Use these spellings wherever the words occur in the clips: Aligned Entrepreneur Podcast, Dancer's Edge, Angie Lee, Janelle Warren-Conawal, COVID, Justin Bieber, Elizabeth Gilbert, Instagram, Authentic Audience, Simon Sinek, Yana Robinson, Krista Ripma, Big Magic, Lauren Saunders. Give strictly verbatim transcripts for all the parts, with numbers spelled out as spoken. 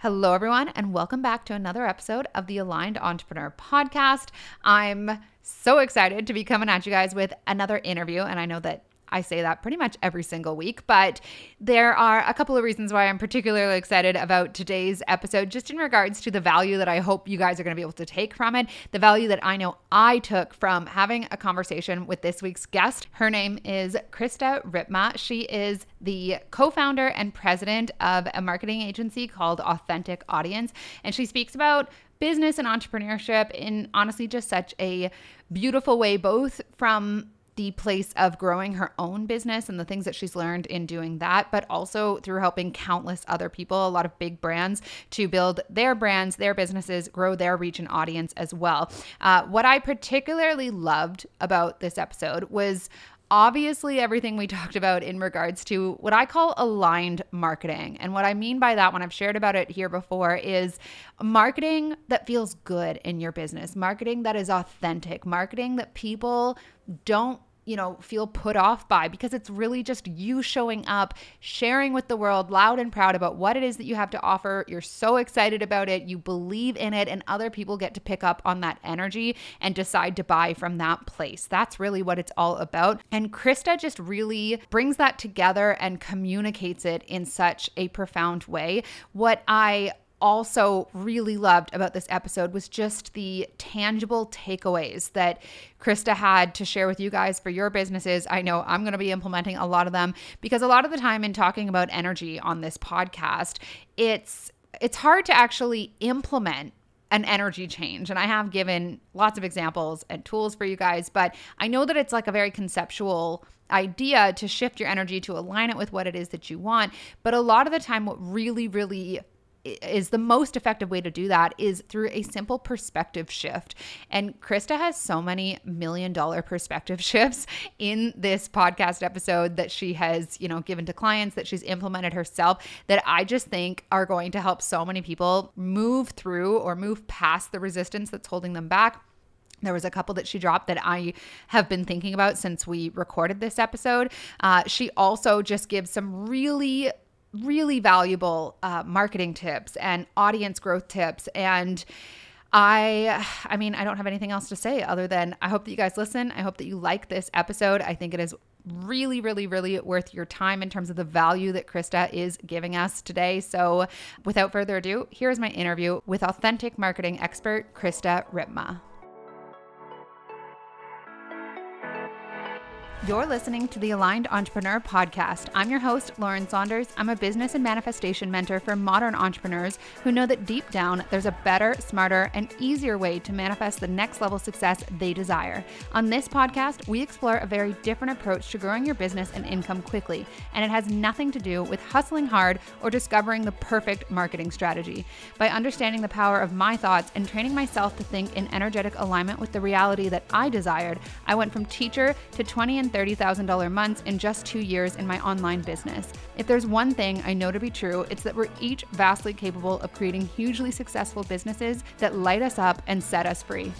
Hello, everyone, and welcome back to another episode of the Aligned Entrepreneur Podcast. I'm so excited to be coming at you guys with another interview, and I know that I say that pretty much every single week, but there are a couple of reasons why I'm particularly excited about today's episode, just in regards to the value that I hope you guys are going to be able to take from it, the value that I know I took from having a conversation with this week's guest. Her name is Krista Ripma. She is the co-founder and president of a marketing agency called Authentic Audience, and she speaks about business and entrepreneurship in honestly just such a beautiful way, both from the place of growing her own business and the things that she's learned in doing that, but also through helping countless other people, a lot of big brands, to build their brands, their businesses, grow their reach and audience as well. Uh, what I particularly loved about this episode was obviously everything we talked about in regards to what I call aligned marketing. And what I mean by that, when I've shared about it here before, is marketing that feels good in your business, marketing that is authentic, marketing that people don't you know, feel put off by, because it's really just you showing up, sharing with the world loud and proud about what it is that you have to offer. You're so excited about it. You believe in it, and other people get to pick up on that energy and decide to buy from that place. That's really what it's all about. And Krista just really brings that together and communicates it in such a profound way. What I also really loved about this episode was just the tangible takeaways that Krista had to share with you guys for your businesses. I know I'm going to be implementing a lot of them, because a lot of the time in talking about energy on this podcast, it's it's hard to actually implement an energy change. And I have given lots of examples and tools for you guys, but I know that it's like a very conceptual idea to shift your energy, to align it with what it is that you want. But a lot of the time, what really, really is the most effective way to do that is through a simple perspective shift. And Krista has so many million dollar perspective shifts in this podcast episode that she has, you know, given to clients, that she's implemented herself, that I just think are going to help so many people move through or move past the resistance that's holding them back. There was a couple that she dropped that I have been thinking about since we recorded this episode. Uh, she also just gives some really really valuable uh, marketing tips and audience growth tips. And I, I mean, I don't have anything else to say other than I hope that you guys listen. I hope that you like this episode. I think it is really, really, really worth your time in terms of the value that Krista is giving us today. So without further ado, here's my interview with authentic marketing expert, Krista Ripma. You're listening to the Aligned Entrepreneur Podcast. I'm your host, Lauren Saunders. I'm a business and manifestation mentor for modern entrepreneurs who know that deep down, there's a better, smarter, and easier way to manifest the next level success they desire. On this podcast, we explore a very different approach to growing your business and income quickly, and it has nothing to do with hustling hard or discovering the perfect marketing strategy. By understanding the power of my thoughts and training myself to think in energetic alignment with the reality that I desired, I went from teacher to twenty and thirty thousand dollars months in just two years in my online business. If there's one thing I know to be true, it's that we're each vastly capable of creating hugely successful businesses that light us up and set us free.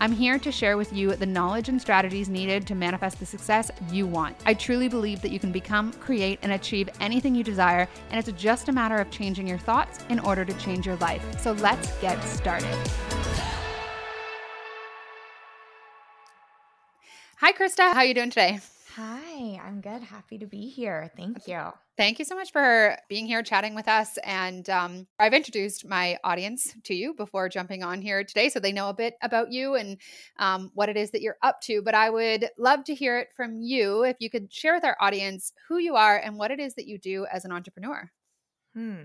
I'm here to share with you the knowledge and strategies needed to manifest the success you want. I truly believe that you can become, create, and achieve anything you desire, and it's just a matter of changing your thoughts in order to change your life. So let's get started. Hi, Krista. How are you doing today? Hi, I'm good. Happy to be here. Thank you. Thank you so much for being here, chatting with us. And um, I've introduced my audience to you before jumping on here today, so they know a bit about you and um, what it is that you're up to. But I would love to hear it from you, if you could share with our audience who you are and what it is that you do as an entrepreneur. Hmm.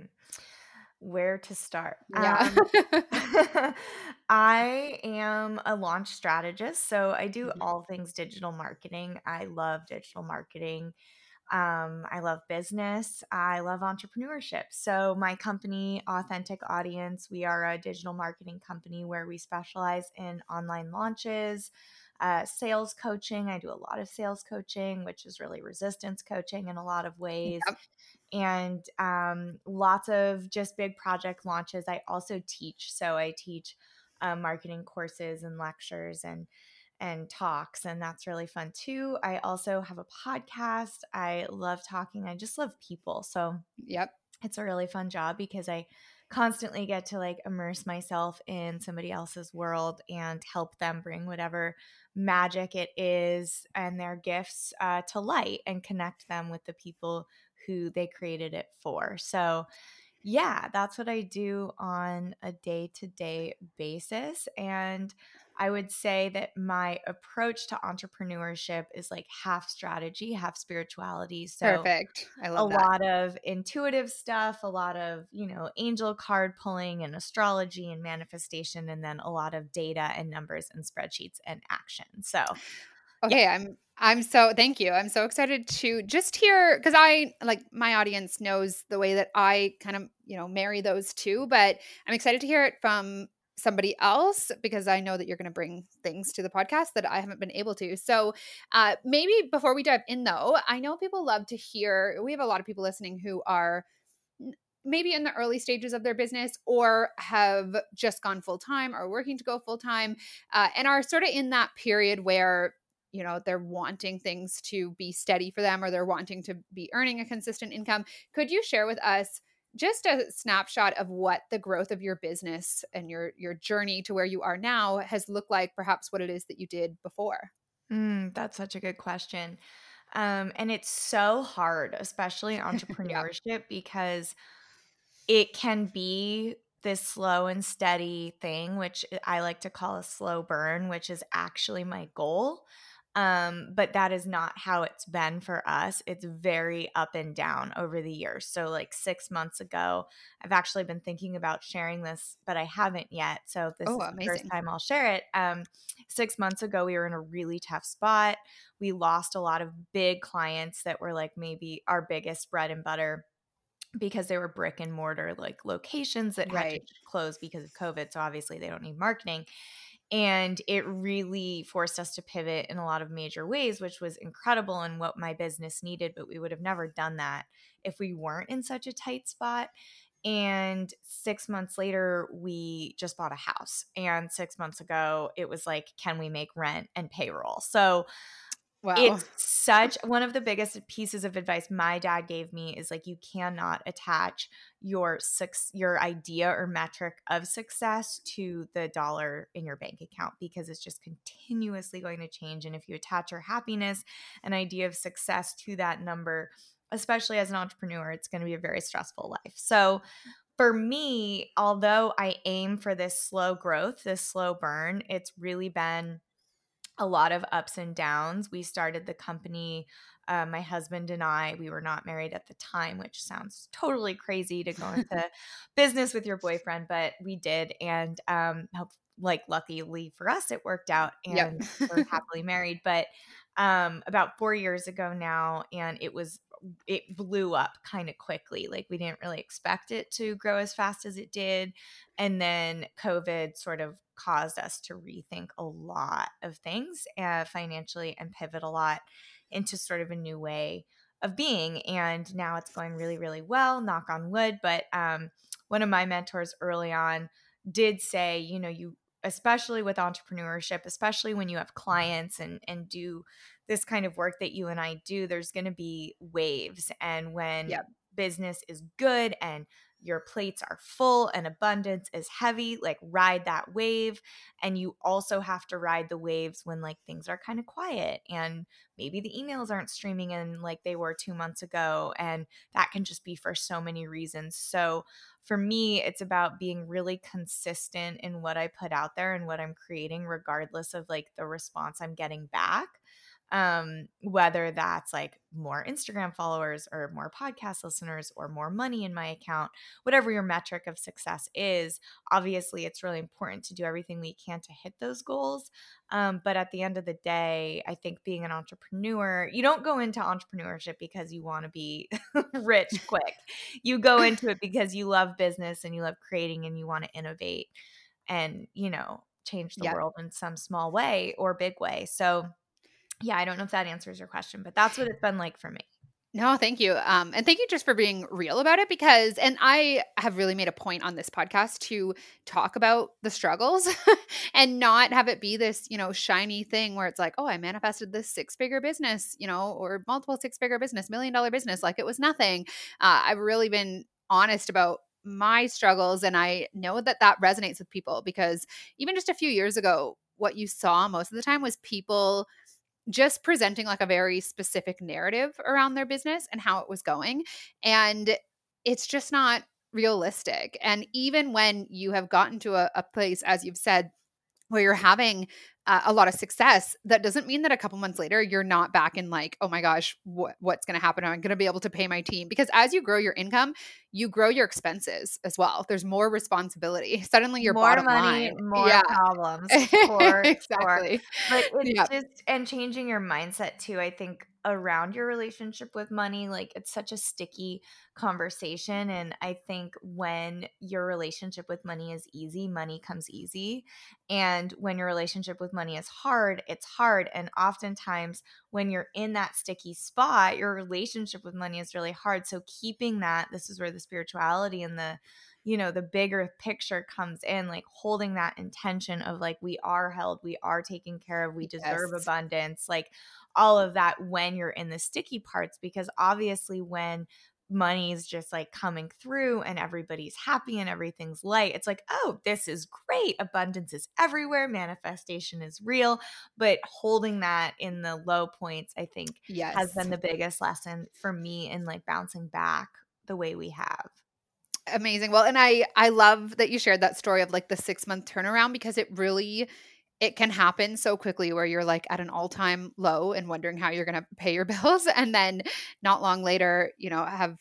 Where to start? Yeah. Um, I am a launch strategist, so I do all things digital marketing. I love digital marketing. Um, I love business. I love entrepreneurship. So my company, Authentic Audience, we are a digital marketing company where we specialize in online launches, uh, sales coaching. I do a lot of sales coaching, which is really resistance coaching in a lot of ways. Yep. And um, lots of just big project launches. I also teach. So I teach uh, marketing courses and lectures and and talks, and that's really fun too. I also have a podcast. I love talking. I just love people. So yep, it's a really fun job because I constantly get to like immerse myself in somebody else's world and help them bring whatever magic it is and their gifts uh, to light and connect them with the people who they created it for. So yeah, that's what I do on a day-to-day basis. And I would say that my approach to entrepreneurship is like half strategy, half spirituality. So perfect. I love a that. lot of intuitive stuff, a lot of, you know, angel card pulling and astrology and manifestation, and then a lot of data and numbers and spreadsheets and action. So okay, yeah. I'm I'm so thank you. I'm so excited to just hear, because I like my audience knows the way that I kind of, you know, marry those two, but I'm excited to hear it from somebody else, because I know that you're going to bring things to the podcast that I haven't been able to. So uh, maybe before we dive in though, I know people love to hear, we have a lot of people listening who are maybe in the early stages of their business or have just gone full-time or working to go full-time uh, and are sort of in that period where, you know, they're wanting things to be steady for them or they're wanting to be earning a consistent income. Could you share with us just a snapshot of what the growth of your business and your your journey to where you are now has looked like, perhaps what it is that you did before? Mm, that's such a good question. Um, and it's so hard, especially in entrepreneurship, yeah. because it can be this slow and steady thing, which I like to call a slow burn, which is actually my goal. Um, but that is not how it's been for us. It's very up and down over the years. So like six months ago, I've actually been thinking about sharing this, but I haven't yet. So this oh, is amazing. The first time I'll share it. Um, six months ago, we were in a really tough spot. We lost a lot of big clients that were like maybe our biggest bread and butter, because they were brick and mortar like locations that right. had to close because of COVID. So obviously they don't need marketing. And it really forced us to pivot in a lot of major ways, which was incredible and in what my business needed. But we would have never done that if we weren't in such a tight spot. And six months later, we just bought a house. And six months ago, it was like, can we make rent and payroll? So wow. It's such – one of the biggest pieces of advice my dad gave me is like, you cannot attach your your idea or metric of success to the dollar in your bank account, because it's just continuously going to change. And if you attach your happiness and idea of success to that number, especially as an entrepreneur, it's going to be a very stressful life. So for me, although I aim for this slow growth, this slow burn, it's really been – a lot of ups and downs. We started the company, uh, my husband and I, we were not married at the time, which sounds totally crazy to go into business with your boyfriend, but we did. And um, hope, like luckily for us, it worked out and yep. we're happily married. But um, about four years ago now, and it was it blew up kind of quickly. Like we didn't really expect it to grow as fast as it did. And then COVID sort of caused us to rethink a lot of things uh, financially and pivot a lot into sort of a new way of being. And now it's going really, really well, knock on wood. But um, one of my mentors early on did say, you know, you, especially with entrepreneurship, especially when you have clients and and do this kind of work that you and I do, there's going to be waves. And when yep. business is good and your plates are full and abundance is heavy, like ride that wave. And you also have to ride the waves when like things are kind of quiet and maybe the emails aren't streaming in like they were two months ago. And that can just be for so many reasons. So for me, it's about being really consistent in what I put out there and what I'm creating, regardless of like the response I'm getting back. Um, whether that's like more Instagram followers or more podcast listeners or more money in my account, whatever your metric of success is, obviously it's really important to do everything we can to hit those goals. Um, but at the end of the day, I think being an entrepreneur, you don't go into entrepreneurship because you want to be rich quick. You go into it because you love business and you love creating and you want to innovate and, you know, change the yeah. world in some small way or big way. So yeah, I don't know if that answers your question, but that's what it's been like for me. No, thank you. Um, and thank you just for being real about it, because, and I have really made a point on this podcast to talk about the struggles and not have it be this, you know, shiny thing where it's like, oh, I manifested this six figure business, you know, or multiple six figure business, million dollar business, like it was nothing. Uh, I've really been honest about my struggles. And I know that that resonates with people, because even just a few years ago, what you saw most of the time was people just presenting like a very specific narrative around their business and how it was going. And it's just not realistic. And even when you have gotten to a, a place, as you've said, where you're having uh, a lot of success, that doesn't mean that a couple months later, you're not back in like, oh my gosh, wh- what's going to happen? Am I going to be able to pay my team? Because as you grow your income, you grow your expenses as well. There's more responsibility. Suddenly your more bottom money, line. More yeah. problems. For, exactly. For. But it's yeah. just, and changing your mindset too, I think, around your relationship with money. Like, it's such a sticky conversation. And I think when your relationship with money is easy, money comes easy. And when your relationship with money is hard, it's hard. And oftentimes when you're in that sticky spot, your relationship with money is really hard. So keeping that, this is where the spirituality and the, you know, the bigger picture comes in, like holding that intention of like, we are held, we are taken care of, we deserve yes. abundance, like all of that when you're in the sticky parts, because obviously when money is just like coming through and everybody's happy and everything's light, it's like, oh, this is great. Abundance is everywhere. Manifestation is real. But holding that in the low points, I think yes. has been the biggest lesson for me in like bouncing back the way we have. Amazing. Well, and I, I love that you shared that story of like the six month turnaround, because it really, it can happen so quickly where you're like at an all time low and wondering how you're going to pay your bills. And then not long later, you know, have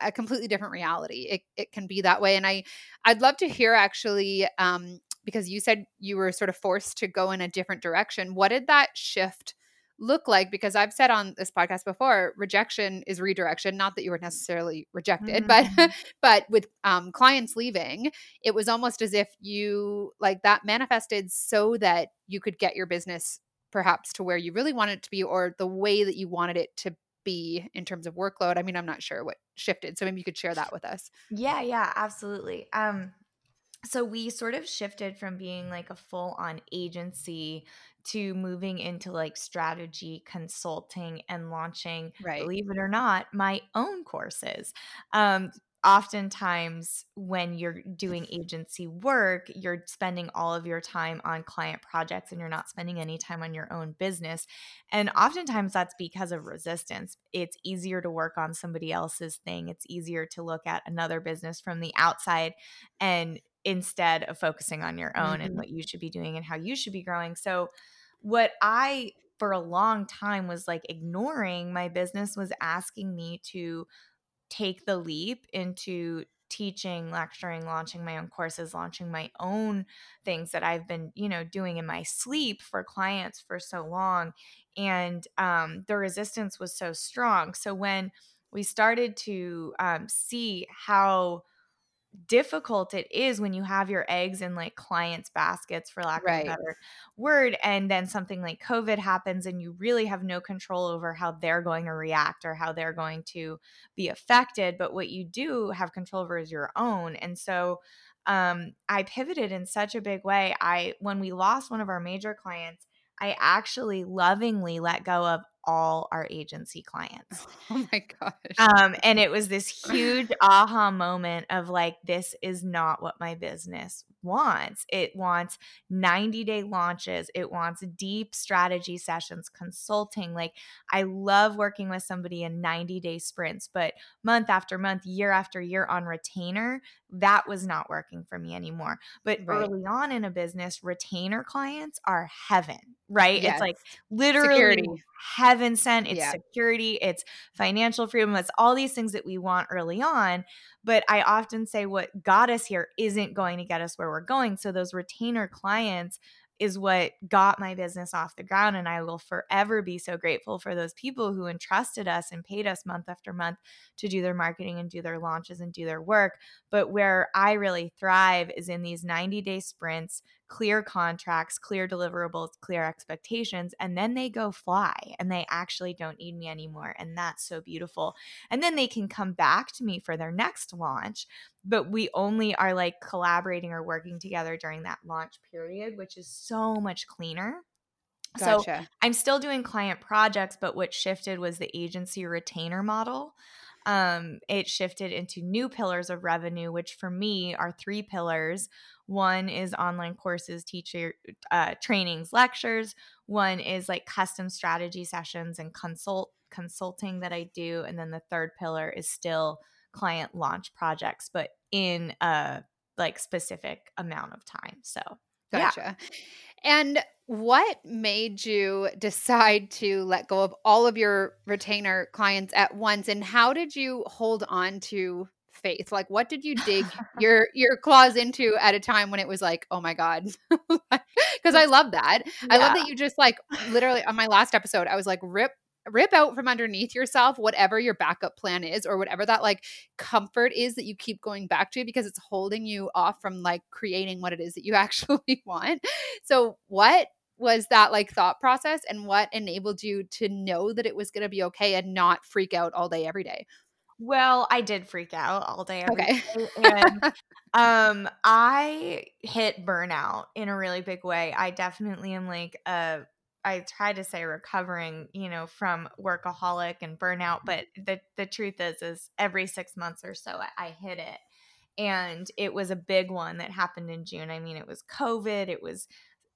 a completely different reality. It it can be that way. And I, I'd love to hear actually, um, because you said you were sort of forced to go in a different direction. What did that shift look like? Because I've said on this podcast before, rejection is redirection. Not that you were necessarily rejected, mm-hmm. but but with um, clients leaving, it was almost as if you like that manifested so that you could get your business perhaps to where you really wanted it to be, or the way that you wanted it to be in terms of workload. I mean, I'm not sure what shifted. So maybe you could share that with us. Yeah, yeah, absolutely. Um, so we sort of shifted from being like a full-on agency to moving into like strategy consulting and launching, right. believe it or not, my own courses. Um, oftentimes when you're doing agency work, you're spending all of your time on client projects and you're not spending any time on your own business. And oftentimes that's because of resistance. It's easier to work on somebody else's thing. It's easier to look at another business from the outside and instead of focusing on your own mm-hmm. and what you should be doing and how you should be growing. So what I, for a long time, was like ignoring my business was asking me to take the leap into teaching, lecturing, launching my own courses, launching my own things that I've been, you know, doing in my sleep for clients for so long. And um, the resistance was so strong. So when we started to um, see how difficult it is when you have your eggs in like clients' baskets, for lack right. of a better word, and then something like COVID happens and you really have no control over how they're going to react or how they're going to be affected. But what you do have control over is your own. And so um, I pivoted in such a big way. I, when we lost one of our major clients, I actually lovingly let go of all our agency clients. Oh my gosh. Um, and it was this huge aha moment of like, this is not what my business wants. It wants ninety day launches. It wants deep strategy sessions, consulting. Like, I love working with somebody in ninety day sprints, but month after month, year after year on retainer, that was not working for me anymore. But right. early on in a business, retainer clients are heaven, right? Yes. It's like literally security. Heaven sent. It's yeah. security. It's financial freedom. It's all these things that we want early on. But I often say what got us here isn't going to get us where we're going. So those retainer clients is what got my business off the ground. And I will forever be so grateful for those people who entrusted us and paid us month after month to do their marketing and do their launches and do their work. But where I really thrive is in these ninety day sprints, clear contracts, clear deliverables, clear expectations, and then they go fly and they actually don't need me anymore. And that's so beautiful. And then they can come back to me for their next launch, but we only are like collaborating or working together during that launch period, which is so much cleaner. Gotcha. So I'm still doing client projects, but what shifted was the agency retainer model. Um, it shifted into new pillars of revenue, which for me are three pillars. One is online courses, teacher uh, trainings, lectures. One is like custom strategy sessions and consult consulting that I do. And then the third pillar is still client launch projects, but in a like specific amount of time. So gotcha. Yeah. And what made you decide to let go of all of your retainer clients at once? And how did you hold on to faith? Like, what did you dig your your claws into at a time when it was like, oh my God? Because I love that. Yeah. I love that you just like literally on my last episode, I was like, rip rip out from underneath yourself, whatever your backup plan is, or whatever that like comfort is that you keep going back to, because it's holding you off from like creating what it is that you actually want. So what was that like thought process, and what enabled you to know that it was going to be okay and not freak out all day, every day? Well, I did freak out all day. Every okay. day. And um, I hit burnout in a really big way. I definitely am like a, I try to say recovering, you know, from workaholic and burnout, but the, the truth is, is every six months or so I, I hit it. And it was a big one that happened in June. I mean, it was COVID. It was,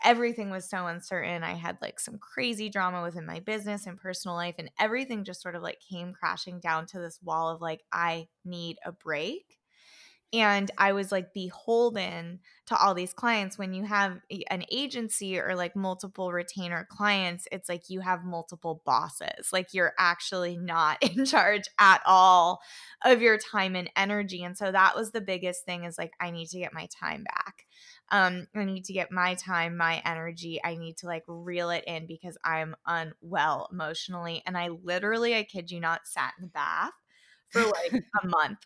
everything was so uncertain. I had like some crazy drama within my business and personal life, and everything just sort of like came crashing down to this wall of like, I need a break. And I was like beholden to all these clients. When you have an agency or like multiple retainer clients, it's like you have multiple bosses. Like you're actually not in charge at all of your time and energy. And so that was the biggest thing, is like, I need to get my time back. Um, I need to get my time, my energy. I need to like reel it in, because I'm unwell emotionally. And I literally, I kid you not, sat in the bath for like a month.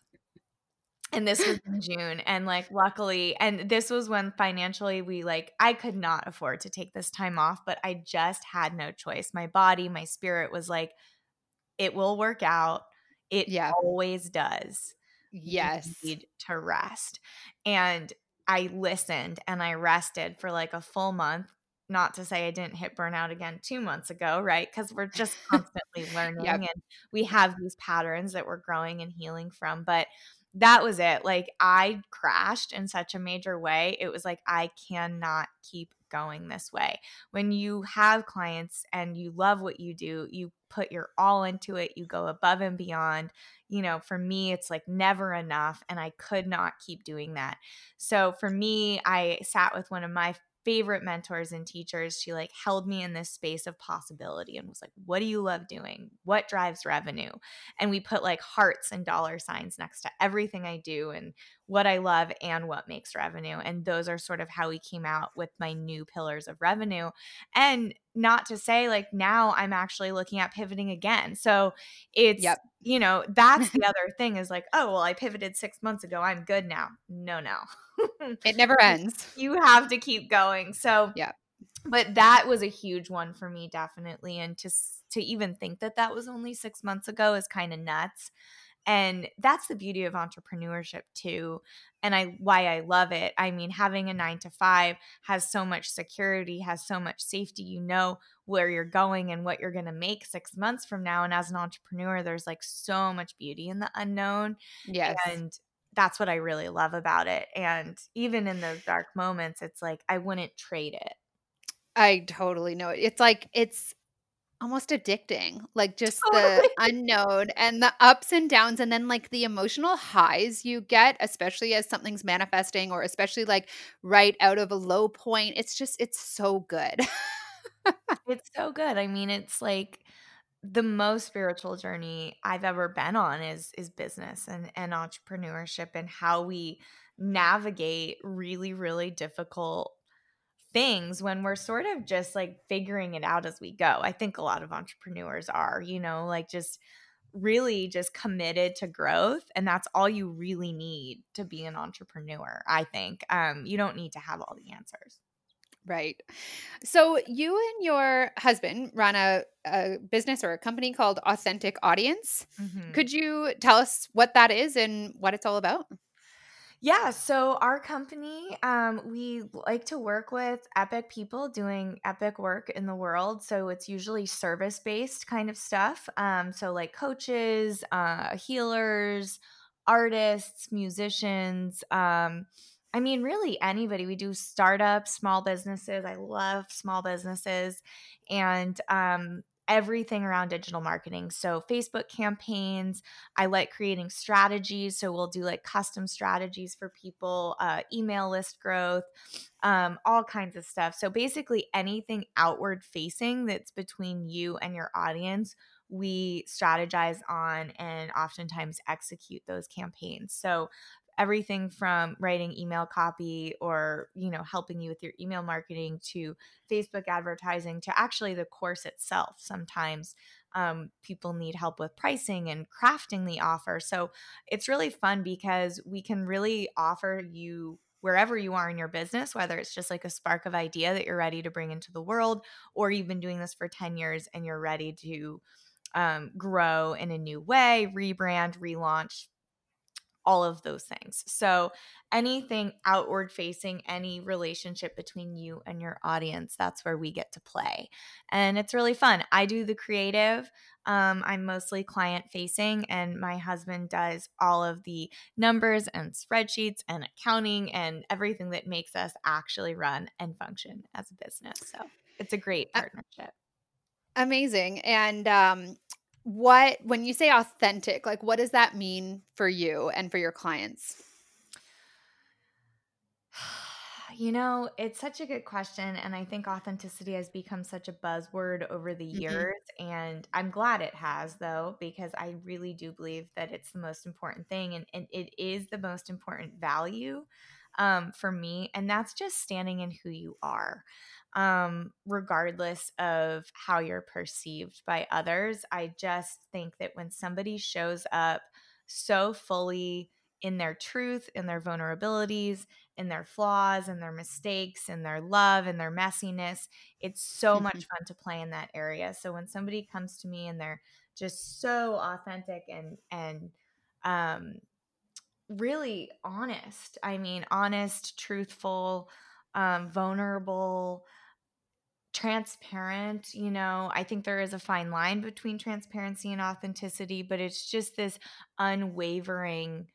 And this was in June. And like, luckily, and this was when financially we like, I could not afford to take this time off, but I just had no choice. My body, my spirit was like, it will work out. It yeah. always does. Yes. You need to rest. And I listened and I rested for like a full month. Not to say I didn't hit burnout again two months ago, right? Because we're just constantly learning yep. and we have these patterns that we're growing and healing from. But that was it. Like, I crashed in such a major way. It was like, I cannot keep going this way. When you have clients and you love what you do, you put your all into it. You go above and beyond. You know, for me, it's like never enough. And I could not keep doing that. So for me, I sat with one of my favorite mentors and teachers. She like held me in this space of possibility and was like, what do you love doing? What drives revenue? And we put like hearts and dollar signs next to everything I do and what I love and what makes revenue. And those are sort of how we came out with my new pillars of revenue. And not to say like now I'm actually looking at pivoting again. So it's, yep. you know, that's the other thing is like, oh, well, I pivoted six months ago. I'm good now. No, no. It never ends. You have to keep going. So, yeah. But that was a huge one for me, definitely. And to, to even think that that was only six months ago is kind of nuts. And that's the beauty of entrepreneurship too, and I why I love it. I mean, having a nine to five has so much security, has so much safety. You know where you're going and what you're going to make six months from now. And as an entrepreneur, there's like so much beauty in the unknown. Yes. And that's what I really love about it. And even in those dark moments, it's like I wouldn't trade it. I totally know it. It's like it's – almost addicting, like just the unknown and the ups and downs, and then like the emotional highs you get, especially as something's manifesting, or especially like right out of a low point. It's just, it's so good. It's so good. I mean, it's like the most spiritual journey I've ever been on is is business and, and entrepreneurship, and how we navigate really, really difficult things when we're sort of just like figuring it out as we go. I think a lot of entrepreneurs are, you know, like just really just committed to growth. And that's all you really need to be an entrepreneur, I think. Um, you don't need to have all the answers. Right. So you and your husband run a, a business or a company called Authentic Audience. Mm-hmm. Could you tell us what that is and what it's all about? Yeah, so our company, um, we like to work with epic people doing epic work in the world. So it's usually service-based kind of stuff. Um, so like coaches, uh, healers, artists, musicians, um, I mean, really anybody. We do startups, small businesses. I love small businesses and um, everything around digital marketing. So Facebook campaigns, I like creating strategies. So we'll do like custom strategies for people, uh, email list growth, um, all kinds of stuff. So basically anything outward facing that's between you and your audience, we strategize on and oftentimes execute those campaigns. So everything from writing email copy or, you know, helping you with your email marketing to Facebook advertising to actually the course itself. Sometimes um, people need help with pricing and crafting the offer. So it's really fun because we can really offer you wherever you are in your business, whether it's just like a spark of idea that you're ready to bring into the world, or you've been doing this for ten years and you're ready to um, grow in a new way, rebrand, relaunch, all of those things. So anything outward facing, any relationship between you and your audience, that's where we get to play. And it's really fun. I do the creative. Um, I'm mostly client facing, and my husband does all of the numbers and spreadsheets and accounting and everything that makes us actually run and function as a business. So it's a great partnership. Amazing. And, um, What, when you say authentic, like what does that mean for you and for your clients? You know, it's such a good question. And I think authenticity has become such a buzzword over the years. Mm-hmm. And I'm glad it has, though, because I really do believe that it's the most important thing. And, and it is the most important value um, for me. And that's just standing in who you are. Um, regardless of how you're perceived by others. I just think that when somebody shows up so fully in their truth, in their vulnerabilities, in their flaws, in their mistakes, in their love, in their messiness, it's so much fun to play in that area. So when somebody comes to me and they're just so authentic and, and, um, really honest, I mean, honest, truthful, um, vulnerable, transparent, you know, I think there is a fine line between transparency and authenticity, but it's just this unwavering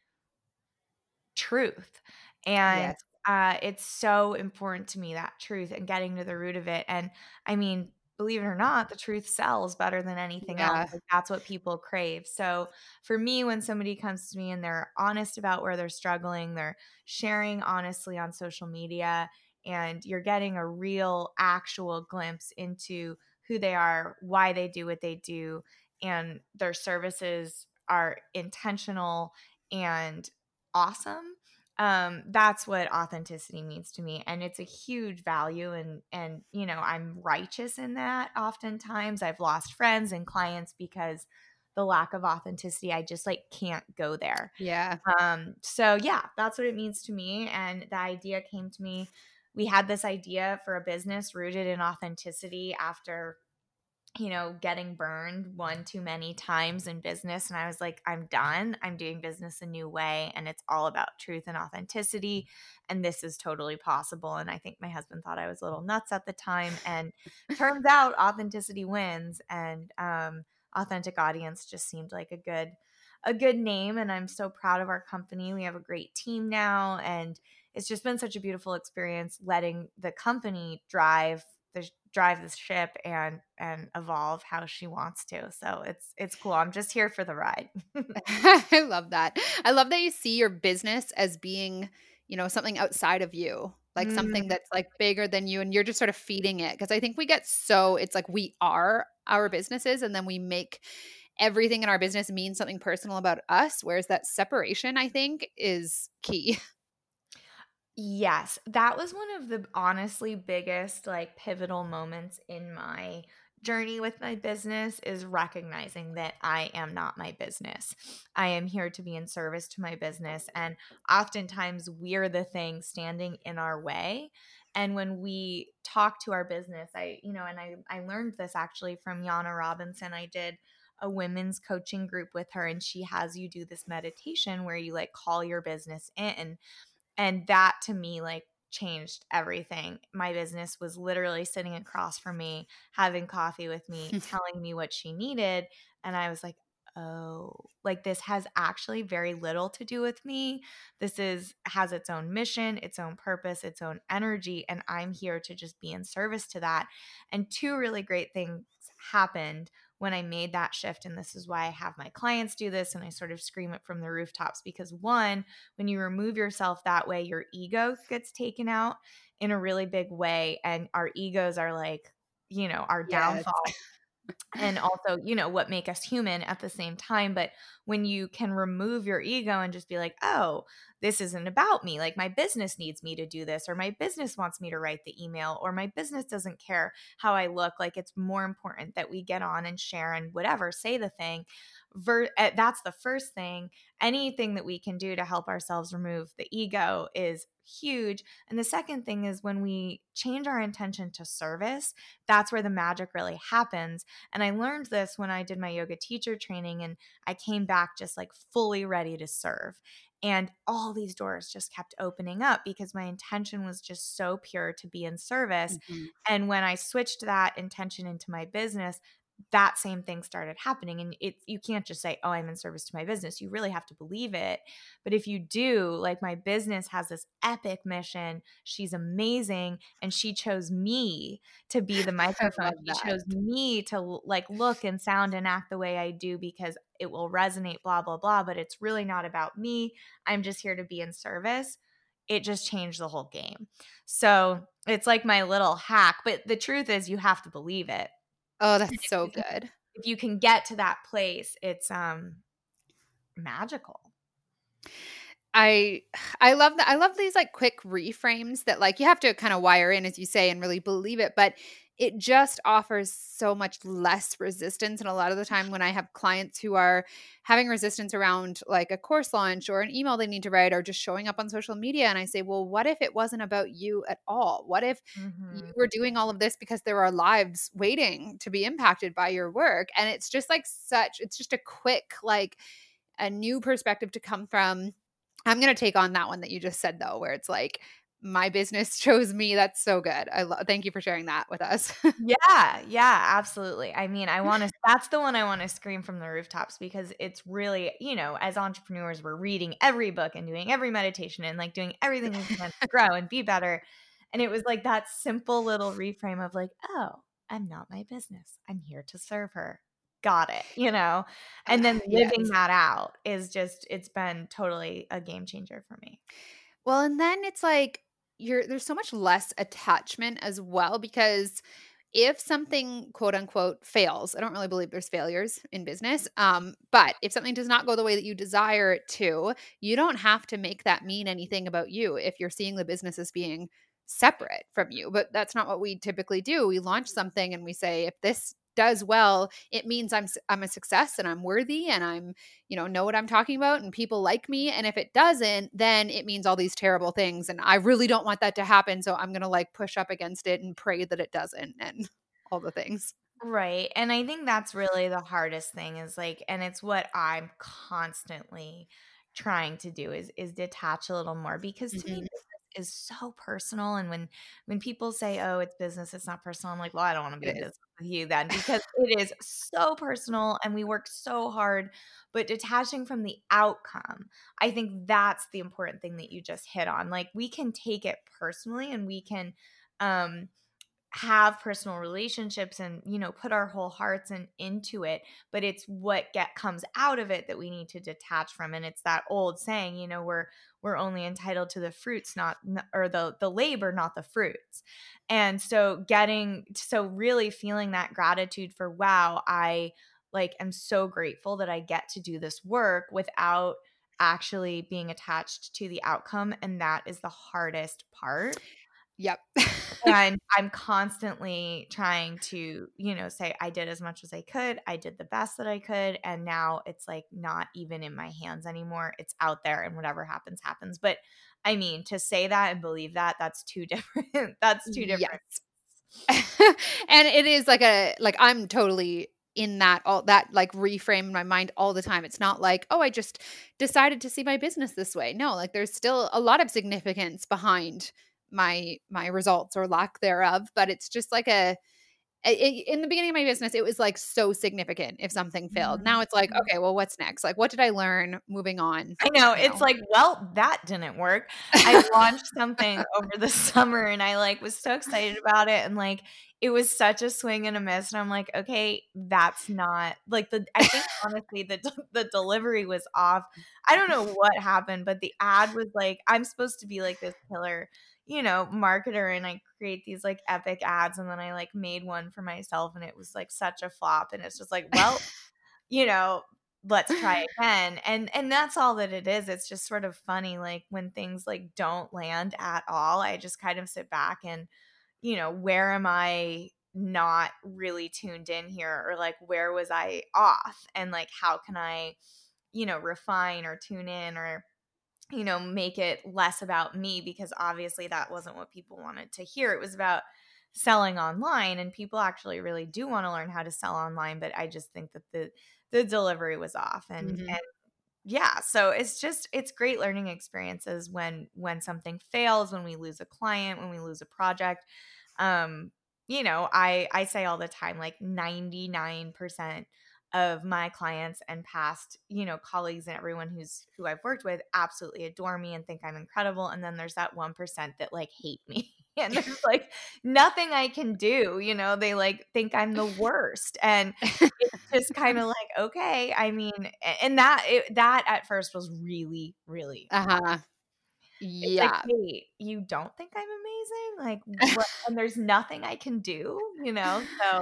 truth. And yes. uh, it's so important to me, that truth and getting to the root of it. And I mean, believe it or not, the truth sells better than anything yeah. else. Like, that's what people crave. So for me, when somebody comes to me and they're honest about where they're struggling, they're sharing honestly on social media, and you're getting a real actual glimpse into who they are, why they do what they do, and their services are intentional and awesome. Um, that's what authenticity means to me. And it's a huge value. And, and, you know, I'm righteous in that. Oftentimes I've lost friends and clients because the lack of authenticity, I just like can't go there. Yeah. Um, so yeah, that's what it means to me. And the idea came to me. We had this idea for a business rooted in authenticity after, you know, getting burned one too many times in business. And I was like, I'm done. I'm doing business a new way. And it's all about truth and authenticity. And this is totally possible. And I think my husband thought I was a little nuts at the time. And turns out authenticity wins. And um, Authentic Audience just seemed like a good, a good name. And I'm so proud of our company. We have a great team now. And it's just been such a beautiful experience letting the company drive the drive this ship and and evolve how she wants to. So it's it's cool. I'm just here for the ride. I love that. I love that you see your business as being, you know, something outside of you, like mm. something that's like bigger than you, and you're just sort of feeding it. Because I think we get so it's like we are our businesses, and then we make everything in our business mean something personal about us. Whereas that separation, I think, is key. Yes, that was one of the honestly biggest like pivotal moments in my journey with my business is recognizing that I am not my business. I am here to be in service to my business, and oftentimes we're the thing standing in our way. And when we talk to our business, I, you know, and I, I learned this actually from Yana Robinson. I did a women's coaching group with her, and she has you do this meditation where you like call your business in. And that to me like changed everything. My business was literally sitting across from me, having coffee with me, telling me what she needed. And I was like, oh, like this has actually very little to do with me. This is has its own mission, its own purpose, its own energy, and I'm here to just be in service to that. And two really great things happened when I made that shift, and this is why I have my clients do this and I sort of scream it from the rooftops, because one, when you remove yourself that way, your ego gets taken out in a really big way, and our egos are like, you know, our yes. downfall and also, you know, what make us human at the same time. But when you can remove your ego and just be like, oh, this isn't about me. Like my business needs me to do this, or my business wants me to write the email, or my business doesn't care how I look. Like it's more important that we get on and share and whatever, say the thing. Ver- that's the first thing. Anything that we can do to help ourselves remove the ego is huge. And the second thing is when we change our intention to service, that's where the magic really happens. And I learned this when I did my yoga teacher training, and I came back just like fully ready to serve. And all these doors just kept opening up because my intention was just so pure to be in service. Mm-hmm. And when I switched that intention into my business, that same thing started happening. And it, you can't just say, oh, I'm in service to my business. You really have to believe it. But if you do, like my business has this epic mission. She's amazing. And she chose me to be the microphone. She chose me to like look and sound and act the way I do because it will resonate, blah, blah, blah. But it's really not about me. I'm just here to be in service. It just changed the whole game. So it's like my little hack. But the truth is you have to believe it. Oh, that's so good. If you can get to that place, it's um magical. I I love that. I love these like quick reframes that like you have to kind of wire in, as you say, and really believe it, but it just offers so much less resistance. And a lot of the time when I have clients who are having resistance around like a course launch or an email they need to write or just showing up on social media, and I say, well, what if it wasn't about you at all? What if mm-hmm. you were doing all of this because there are lives waiting to be impacted by your work? And it's just like such – it's just a quick like a new perspective to come from. I'm going to take on that one that you just said though, where it's like – my business chose me. That's so good. I love, thank you for sharing that with us. yeah. Yeah, absolutely. I mean, I want to, that's the one I want to scream from the rooftops, because it's really, you know, as entrepreneurs, we're reading every book and doing every meditation and like doing everything we can to grow and be better. And it was like that simple little reframe of like, oh, I'm not my business. I'm here to serve her. Got it. You know, and then living yes. that out is just, it's been totally a game changer for me. Well, and then it's like, You're, there's so much less attachment as well, because if something quote unquote fails, I don't really believe there's failures in business, um, but if something does not go the way that you desire it to, you don't have to make that mean anything about you if you're seeing the business as being separate from you. But that's not what we typically do. We launch something and we say, if this does well, it means I'm I'm a success and I'm worthy and I'm, you know, know what I'm talking about and people like me. And if it doesn't, then it means all these terrible things. And I really don't want that to happen. So I'm going to like push up against it and pray that it doesn't and all the things. Right. And I think that's really the hardest thing is like, and it's what I'm constantly trying to do is, is detach a little more, because to mm-hmm. me, is so personal. And when when people say, oh, it's business, it's not personal, I'm like, well, I don't want to be in business with you then, because it is so personal and we work so hard. But detaching from the outcome, I think that's the important thing that you just hit on. Like we can take it personally and we can um have personal relationships and, you know, put our whole hearts and into it, but it's what get comes out of it that we need to detach from. And it's that old saying, you know, we're, we're only entitled to the fruits, not, or the, the labor, not the fruits. And so getting, so really feeling that gratitude for, wow, I like, am so grateful that I get to do this work without actually being attached to the outcome. And that is the hardest part. Yep. And I'm constantly trying to, you know, say I did as much as I could. I did the best that I could. And now it's like not even in my hands anymore. It's out there and whatever happens, happens. But I mean, to say that and believe that, that's two different. That's two different. Yes. And it is like a, like I'm totally in that, all that like reframe in my mind all the time. It's not like, oh, I just decided to see my business this way. No, like there's still a lot of significance behind my, my results or lack thereof, but it's just like a, in the beginning of my business, it was like so significant if something failed. Now it's like, okay, well, what's next? Like, what did I learn moving on? I know. You know? It's like, well, that didn't work. I launched something over the summer and I like was so excited about it. And like, it was such a swing and a miss. And I'm like, okay, that's not like the, I think honestly the, the delivery was off. I don't know what happened, but the ad was like, I'm supposed to be like this killer, you know, marketer, and I create these like epic ads, and then I like made one for myself and it was like such a flop, and it's just like, well, you know, let's try again. And and that's all that it is. It's just sort of funny, like when things like don't land at all, I just kind of sit back and, you know, where am I not really tuned in here, or like where was I off, and like how can I, you know, refine or tune in, or you know, make it less about me, because obviously that wasn't what people wanted to hear. It was about selling online, and people actually really do want to learn how to sell online, but I just think that the the delivery was off. And, mm-hmm. and yeah, so it's just, it's great learning experiences when, when something fails, when we lose a client, when we lose a project. Um, you know, I, I say all the time, like ninety-nine percent of my clients and past, you know, colleagues and everyone who's who I've worked with absolutely adore me and think I'm incredible. And then there's that one percent that like hate me and there's like nothing I can do. You know, they like think I'm the worst, and it's just kind of like, okay. I mean, and that it, that at first was really, really uh-huh. hard. It's yeah. Like, hey, you don't think I'm amazing? Like, what? And there's nothing I can do. You know, so.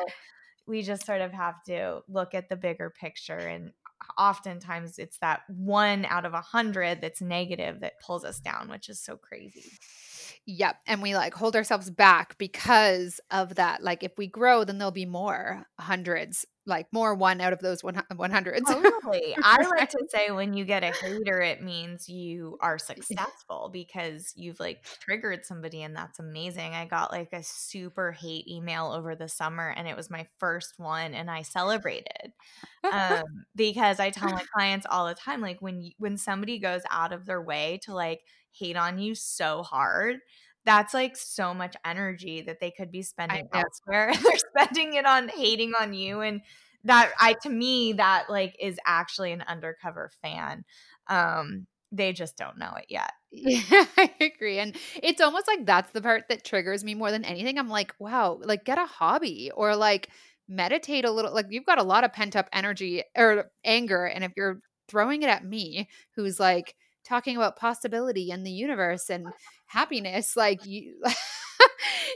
We just sort of have to look at the bigger picture. And oftentimes it's that one out of a hundred that's negative that pulls us down, which is so crazy. Yep. And we like hold ourselves back because of that. Like if we grow, then there'll be more hundreds, like more one out of those one hundreds. Totally. I like to say when you get a hater, it means you are successful because you've like triggered somebody, and that's amazing. I got like a super hate email over the summer, and it was my first one, and I celebrated um, because I tell my clients all the time, like when, you, when somebody goes out of their way to like hate on you so hard, that's like so much energy that they could be spending elsewhere. They're spending it on hating on you. And that I, to me, that like is actually an undercover fan. Um, they just don't know it yet. Yeah, I agree. And it's almost like that's the part that triggers me more than anything. I'm like, wow, like get a hobby or like meditate a little. Like you've got a lot of pent up energy or anger. And if you're throwing it at me, who's like, talking about possibility and the universe and happiness, like you,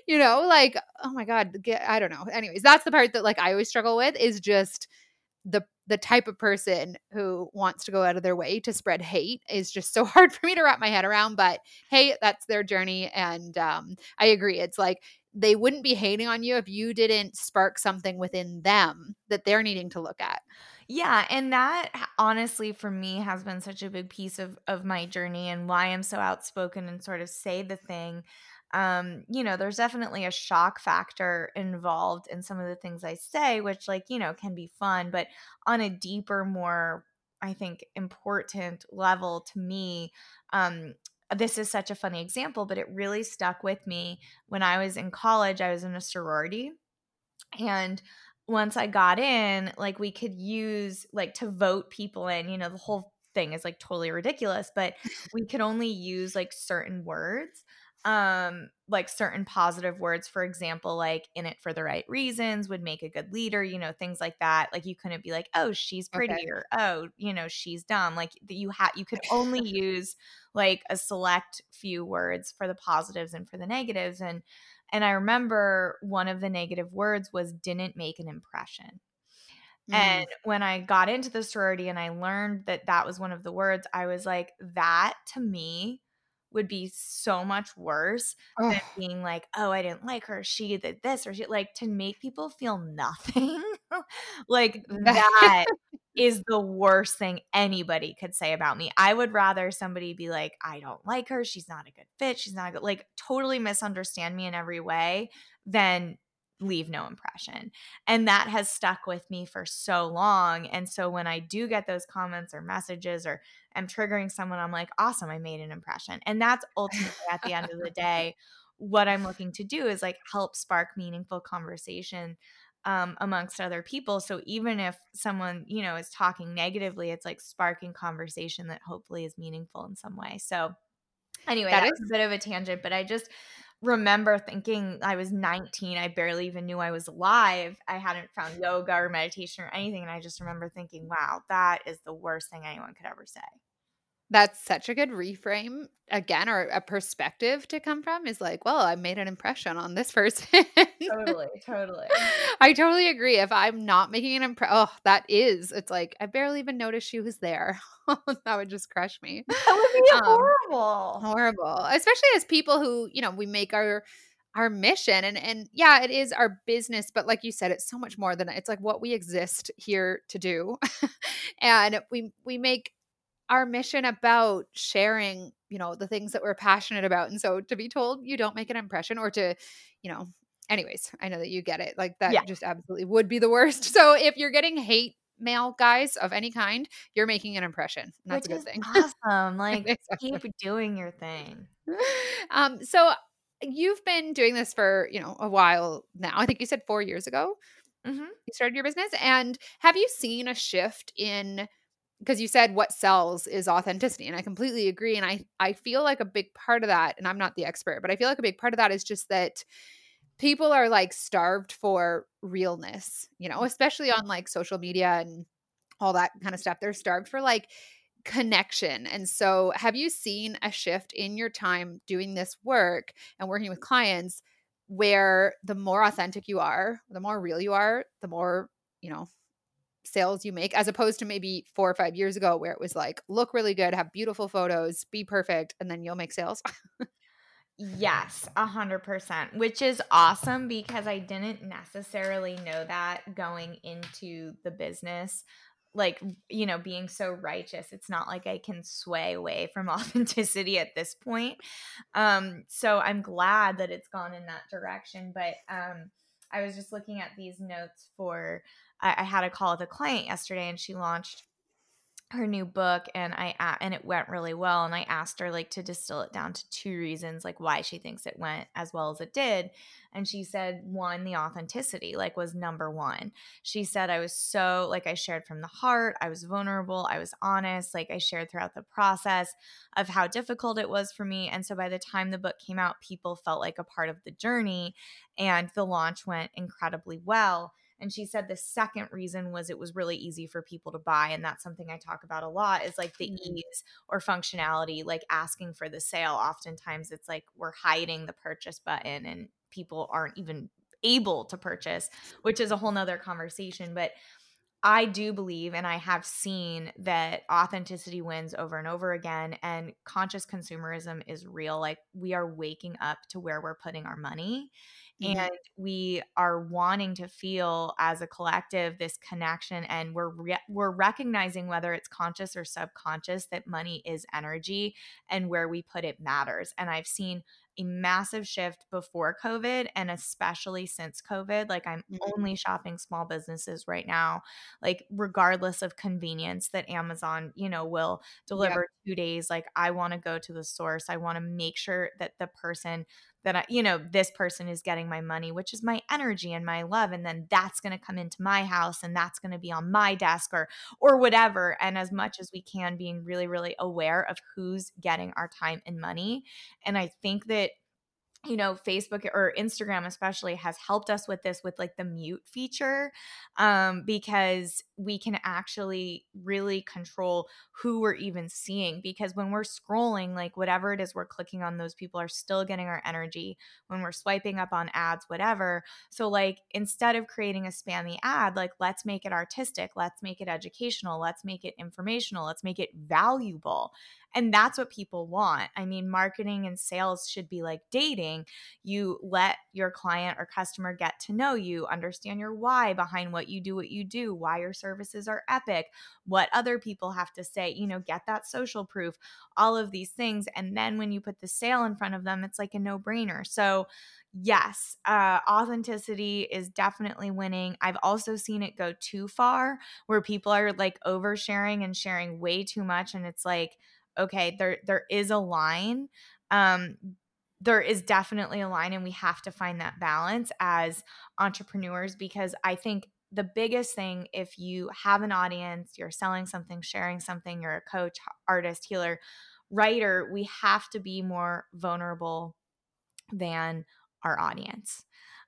you know, like, oh my God, get, I don't know. Anyways, that's the part that like I always struggle with is just the, the type of person who wants to go out of their way to spread hate is just so hard for me to wrap my head around, but hey, that's their journey. And, um, I agree. It's like, they wouldn't be hating on you if you didn't spark something within them that they're needing to look at. Yeah. And that honestly for me has been such a big piece of, of my journey and why I'm so outspoken and sort of say the thing. Um, you know, there's definitely a shock factor involved in some of the things I say, which like, you know, can be fun, but on a deeper, more, I think, important level to me, um, this is such a funny example, but it really stuck with me. When I was in college, I was in a sorority. And once I got in, like we could use like to vote people in, you know, the whole thing is like totally ridiculous, but we could only use like certain words, um, like certain positive words, for example, like in it for the right reasons would make a good leader, you know, things like that. Like you couldn't be like, oh, she's pretty okay. Or, oh, you know, she's dumb. Like you had, you could only use like a select few words for the positives and for the negatives. And, and I remember one of the negative words was didn't make an impression. Mm. And when I got into the sorority and I learned that that was one of the words, I was like, that to me would be so much worse oh. than being like, oh, I didn't like her. She did this or she like to make people feel nothing. Like that is the worst thing anybody could say about me. I would rather somebody be like, I don't like her. She's not a good fit. She's not a good, like totally misunderstand me in every way than leave no impression. And that has stuck with me for so long. And so when I do get those comments or messages or I'm triggering someone, I'm like, awesome, I made an impression. And that's ultimately at the end of the day, what I'm looking to do is like help spark meaningful conversation um, amongst other people. So even if someone, you know, is talking negatively, it's like sparking conversation that hopefully is meaningful in some way. So anyway, that, that is was a bit of a tangent, but I just remember thinking I was nineteen. I barely even knew I was alive. I hadn't found yoga or meditation or anything. And I just remember thinking, wow, that is the worst thing anyone could ever say. That's such a good reframe again, or a perspective to come from is like, well, I made an impression on this person. Totally, totally. I totally agree. If I'm not making an impression, oh, that is, it's like, I barely even noticed she was there. That would just crush me. That would be um, horrible. Horrible. Especially as people who, you know, we make our our mission and, and yeah, it is our business, but like you said, it's so much more than it's like what we exist here to do. And we, we make our mission about sharing, you know, the things that we're passionate about. And so to be told you don't make an impression or to, you know, anyways, I know that you get it. Like that yeah. just absolutely would be the worst. So if you're getting hate mail, guys, of any kind, you're making an impression. That's Which a good thing. Awesome. Like keep doing your thing. Um, so you've been doing this for, you know, a while now. I think you said four years ago mm-hmm. you started your business. And have you seen a shift in – because you said what sells is authenticity. And I completely agree. And I, I feel like a big part of that, and I'm not the expert, but I feel like a big part of that is just that people are like starved for realness, you know, especially on like social media and all that kind of stuff. They're starved for like connection. And so have you seen a shift in your time doing this work and working with clients where the more authentic you are, the more real you are, the more, you know, sales you make, as opposed to maybe four or five years ago where it was like, look really good, have beautiful photos, be perfect, and then you'll make sales? Yes, a hundred percent, which is awesome because I didn't necessarily know that going into the business. Like, you know, being so righteous, it's not like I can sway away from authenticity at this point. Um, so I'm glad that it's gone in that direction. But um, I was just looking at these notes for I had a call with a client yesterday and she launched her new book and I and it went really well. And I asked her like to distill it down to two reasons, like why she thinks it went as well as it did. And she said, one, the authenticity like was number one. She said, I was so like I shared from the heart. I was vulnerable. I was honest. Like I shared throughout the process of how difficult it was for me. And so by the time the book came out, people felt like a part of the journey and the launch went incredibly well. And she said the second reason was it was really easy for people to buy. And that's something I talk about a lot is like the ease or functionality, like asking for the sale. Oftentimes it's like we're hiding the purchase button and people aren't even able to purchase, which is a whole nother conversation. But I do believe and I have seen that authenticity wins over and over again. And conscious consumerism is real. Like we are waking up to where we're putting our money. And we are wanting to feel as a collective this connection, and we're re- we're recognizing whether it's conscious or subconscious that money is energy, and where we put it matters. And I've seen a massive shift before COVID and especially since COVID. Like I'm mm-hmm. only shopping small businesses right now, like regardless of convenience that Amazon, you know, will deliver yeah. two days. Like I want to go to the source. I want to make sure that the person that I, you know, this person is getting my money, which is my energy and my love. And then that's going to come into my house and that's going to be on my desk or, or whatever. And as much as we can, being really, really aware of who's getting our time and money. And I think that, you know, Facebook or Instagram especially has helped us with this with like the mute feature um, because we can actually really control who we're even seeing, because when we're scrolling, like whatever it is we're clicking on, those people are still getting our energy when we're swiping up on ads, whatever. So like instead of creating a spammy ad, like let's make it artistic, let's make it educational, let's make it informational, let's make it valuable. And that's what people want. I mean, marketing and sales should be like dating. marketing, you let your client or customer get to know you, understand your why behind what you do, what you do, why your services are epic, what other people have to say, you know, get that social proof, all of these things. And then when you put the sale in front of them, it's like a no-brainer. So yes, uh, authenticity is definitely winning. I've also seen it go too far where people are like oversharing and sharing way too much. And it's like, okay, there there is a line. Um, there is definitely a line, and we have to find that balance as entrepreneurs, because I think the biggest thing, if you have an audience, you're selling something, sharing something, you're a coach, artist, healer, writer, we have to be more vulnerable than our audience.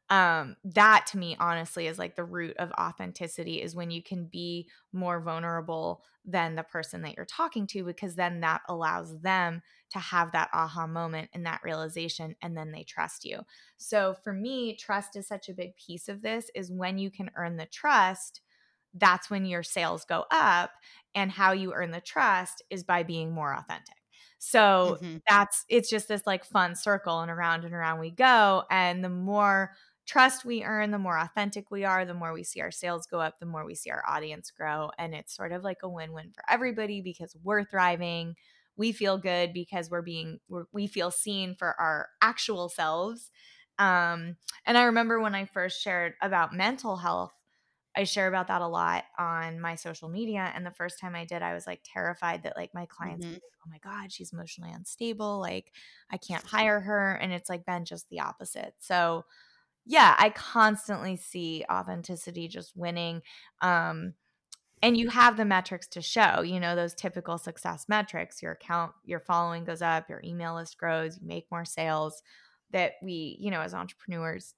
Um, that to me, honestly, is like the root of authenticity, is when you can be more vulnerable than the person that you're talking to, because then that allows them to have that aha moment and that realization, and then they trust you. So for me, trust is such a big piece of this, is when you can earn the trust, that's when your sales go up. And how you earn the trust is by being more authentic. So mm-hmm. that's, it's just this like fun circle, and around and around we go. And the more trust we earn, the more authentic we are, the more we see our sales go up, the more we see our audience grow. And it's sort of like a win-win for everybody, because we're thriving. We feel good because we're being, we're, we feel seen for our actual selves. Um, and I remember when I first shared about mental health, I share about that a lot on my social media. And the first time I did, I was like terrified that like my clients, mm-hmm. were like, oh my God, she's emotionally unstable. Like I can't hire her. And it's like been just the opposite. So yeah, I constantly see authenticity just winning. Um, and you have the metrics to show, you know, those typical success metrics, your account, your following goes up, your email list grows, you make more sales, that we, you know, as entrepreneurs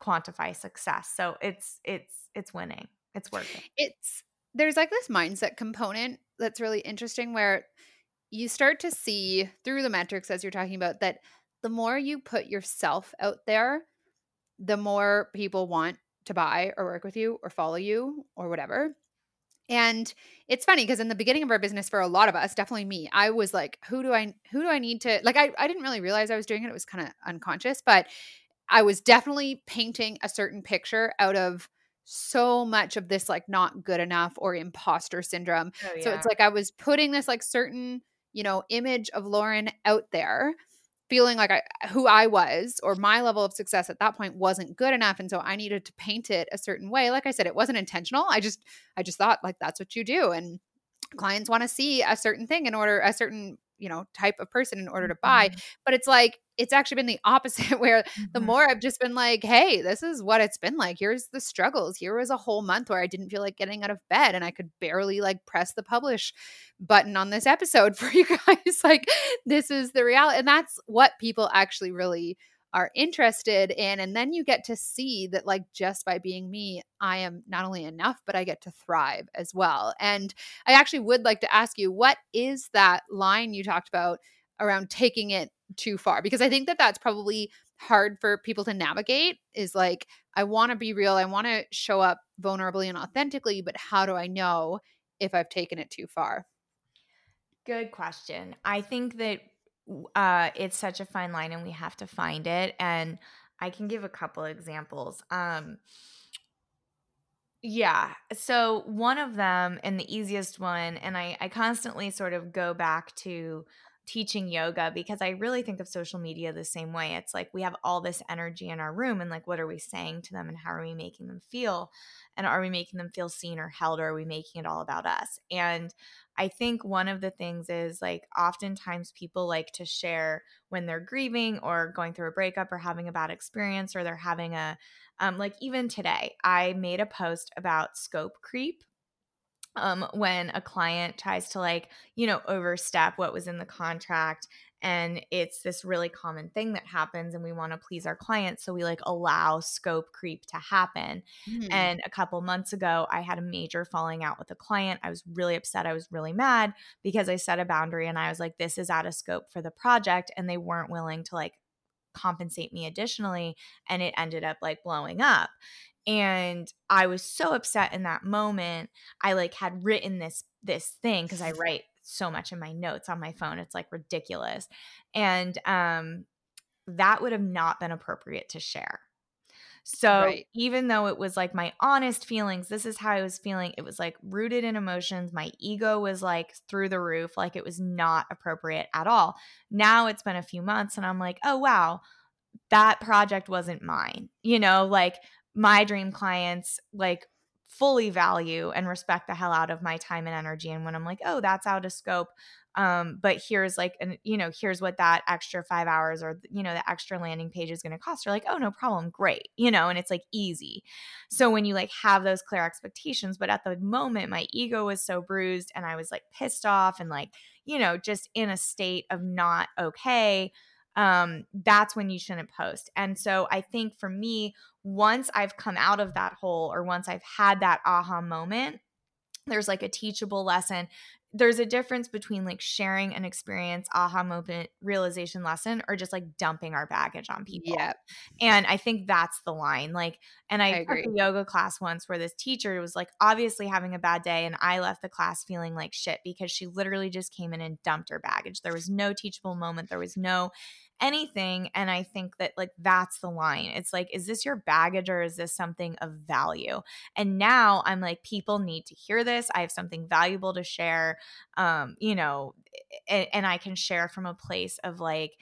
quantify success. So it's, it's, it's winning. It's working. It's, there's like this mindset component that's really interesting, where you start to see through the metrics, as you're talking about, that the more you put yourself out there, the more people want to buy or work with you or follow you or whatever. And it's funny, because in the beginning of our business, for a lot of us, definitely me, I was like, who do I, who do I need to, like, I, I didn't really realize I was doing it. It was kind of unconscious, but I was definitely painting a certain picture out of so much of this, like, not good enough or imposter syndrome. Oh, yeah. So it's like I was putting this like certain, you know, image of Lauren out there, feeling like I, who I was or my level of success at that point wasn't good enough. And so I needed to paint it a certain way. Like I said, it wasn't intentional. I just, I just thought like, that's what you do. And clients want to see a certain thing in order, a certain, you know, type of person in order to buy. Mm-hmm. But it's like, it's actually been the opposite, where mm-hmm. the more I've just been like, hey, this is what it's been like. Here's the struggles. Here was a whole month where I didn't feel like getting out of bed, and I could barely like press the publish button on this episode for you guys. Like, this is the reality. And that's what people actually really are interested in. And then you get to see that, like, just by being me, I am not only enough, but I get to thrive as well. And I actually would like to ask you, what is that line you talked about around taking it too far? Because I think that that's probably hard for people to navigate, is like, I want to be real. I want to show up vulnerably and authentically, but how do I know if I've taken it too far? Good question. I think that uh, it's such a fine line, and we have to find it. And I can give a couple examples. Um, yeah. So one of them, and the easiest one, and I, I constantly sort of go back to teaching yoga, because I really think of social media the same way. It's like we have all this energy in our room, and like, what are we saying to them, and how are we making them feel? And are we making them feel seen or held, or are we making it all about us? And I think one of the things is, like, oftentimes people like to share when they're grieving or going through a breakup or having a bad experience, or they're having a um, like, even today I made a post about scope creep. Um, when a client tries to, like, you know, overstep what was in the contract, and it's this really common thing that happens, and we want to please our clients, so we like allow scope creep to happen. Mm-hmm. And a couple months ago, I had a major falling out with a client. I was really upset. I was really mad, because I set a boundary, and I was like, this is out of scope for the project, and they weren't willing to like compensate me additionally, and it ended up like blowing up. And I was so upset in that moment. I like had written this this thing, because I write so much in my notes on my phone. It's like ridiculous. And um, that would have not been appropriate to share. So right. even though it was like my honest feelings, this is how I was feeling. It was like rooted in emotions. My ego was like through the roof. Like it was not appropriate at all. Now it's been a few months and I'm like, oh, wow, that project wasn't mine. You know, like my dream clients like fully value and respect the hell out of my time and energy. And when I'm like, oh, that's out of scope. Um, but here's like, an, you know, here's what that extra five hours or, you know, the extra landing page is going to cost. You're like, oh, no problem. Great. You know, and it's like easy. So when you like have those clear expectations, but at the moment my ego was so bruised and I was like pissed off and like, you know, just in a state of not okay. Um, that's when you shouldn't post. And so I think for me, once I've come out of that hole or once I've had that aha moment, there's like a teachable lesson. There's a difference between like sharing an experience, aha moment, realization lesson, or just like dumping our baggage on people. Yeah. And I think that's the line. Like, and I, I took a yoga class once where this teacher was like obviously having a bad day, and I left the class feeling like shit because she literally just came in and dumped her baggage. There was no teachable moment. There was no anything. And I think that like that's the line. It's like, is this your baggage or is this something of value? And now I'm like, people need to hear this. I have something valuable to share, um, you know, and, and I can share from a place of like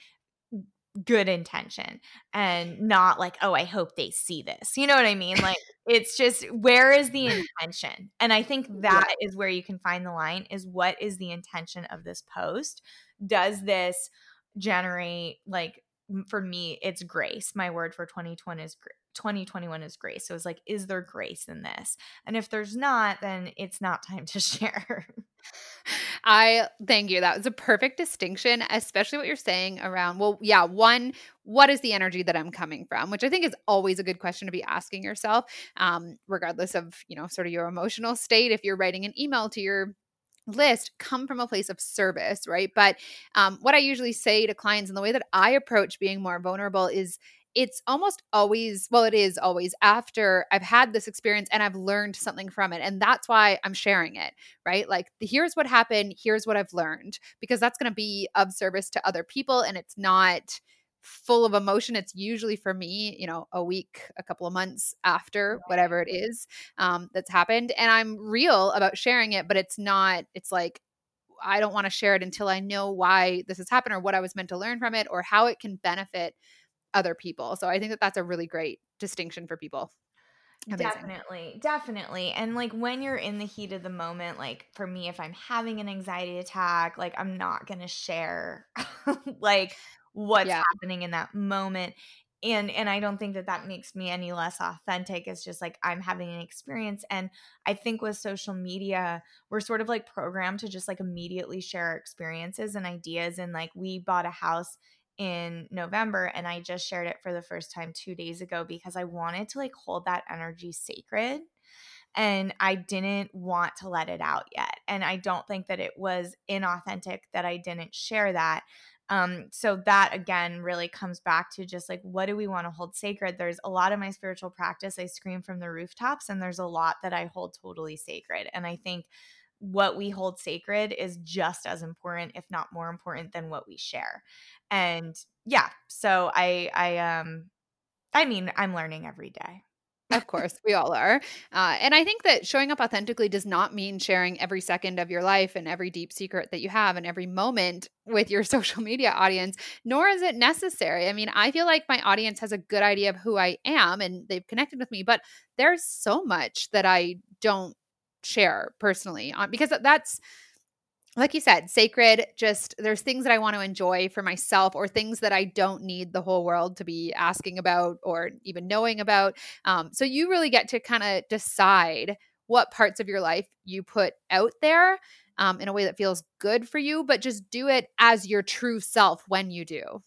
good intention and not like, oh, I hope they see this. You know what I mean? Like it's just, where is the intention? And I think that yeah. is where you can find the line is what is the intention of this post? Does this generate, like for me, it's grace. My word for twenty twenty is twenty twenty-one is grace. So it's like, is there grace in this? And if there's not, then it's not time to share. I thank you. That was a perfect distinction, especially what you're saying around, well, yeah, one, what is the energy that I'm coming from? Which I think is always a good question to be asking yourself, um, regardless of, you know, sort of your emotional state. If you're writing an email to your list, come from a place of service, right? But um, what I usually say to clients and the way that I approach being more vulnerable is it's almost always, well, it is always after I've had this experience and I've learned something from it. And that's why I'm sharing it, right? Like here's what happened. Here's what I've learned, because that's going to be of service to other people. And it's not full of emotion. It's usually for me, you know, a week, a couple of months after whatever it is um, that's happened. And I'm real about sharing it, but it's not, it's like, I don't want to share it until I know why this has happened or what I was meant to learn from it or how it can benefit other people. So I think that that's a really great distinction for people. Amazing. Definitely. Definitely. And like when you're in the heat of the moment, like for me, if I'm having an anxiety attack, like I'm not going to share like what's yeah. happening in that moment. And, and I don't think that that makes me any less authentic. It's just like I'm having an experience. And I think with social media, we're sort of like programmed to just like immediately share our experiences and ideas. And like we bought a house in November and I just shared it for the first time two days ago because I wanted to like hold that energy sacred. And I didn't want to let it out yet. And I don't think that it was inauthentic that I didn't share that. Um, so that again really comes back to just like, what do we want to hold sacred? There's a lot of my spiritual practice I scream from the rooftops, and there's a lot that I hold totally sacred. And I think what we hold sacred is just as important, if not more important, than what we share. And yeah, so I, I, um, I mean, I'm learning every day. Of course, we all are. Uh, and I think that showing up authentically does not mean sharing every second of your life and every deep secret that you have and every moment with your social media audience, nor is it necessary. I mean, I feel like my audience has a good idea of who I am and they've connected with me, but there's so much that I don't share personally on, because that's, like you said, sacred. Just there's things that I want to enjoy for myself or things that I don't need the whole world to be asking about or even knowing about. Um, so you really get to kind of decide what parts of your life you put out there um, in a way that feels good for you, but just do it as your true self when you do.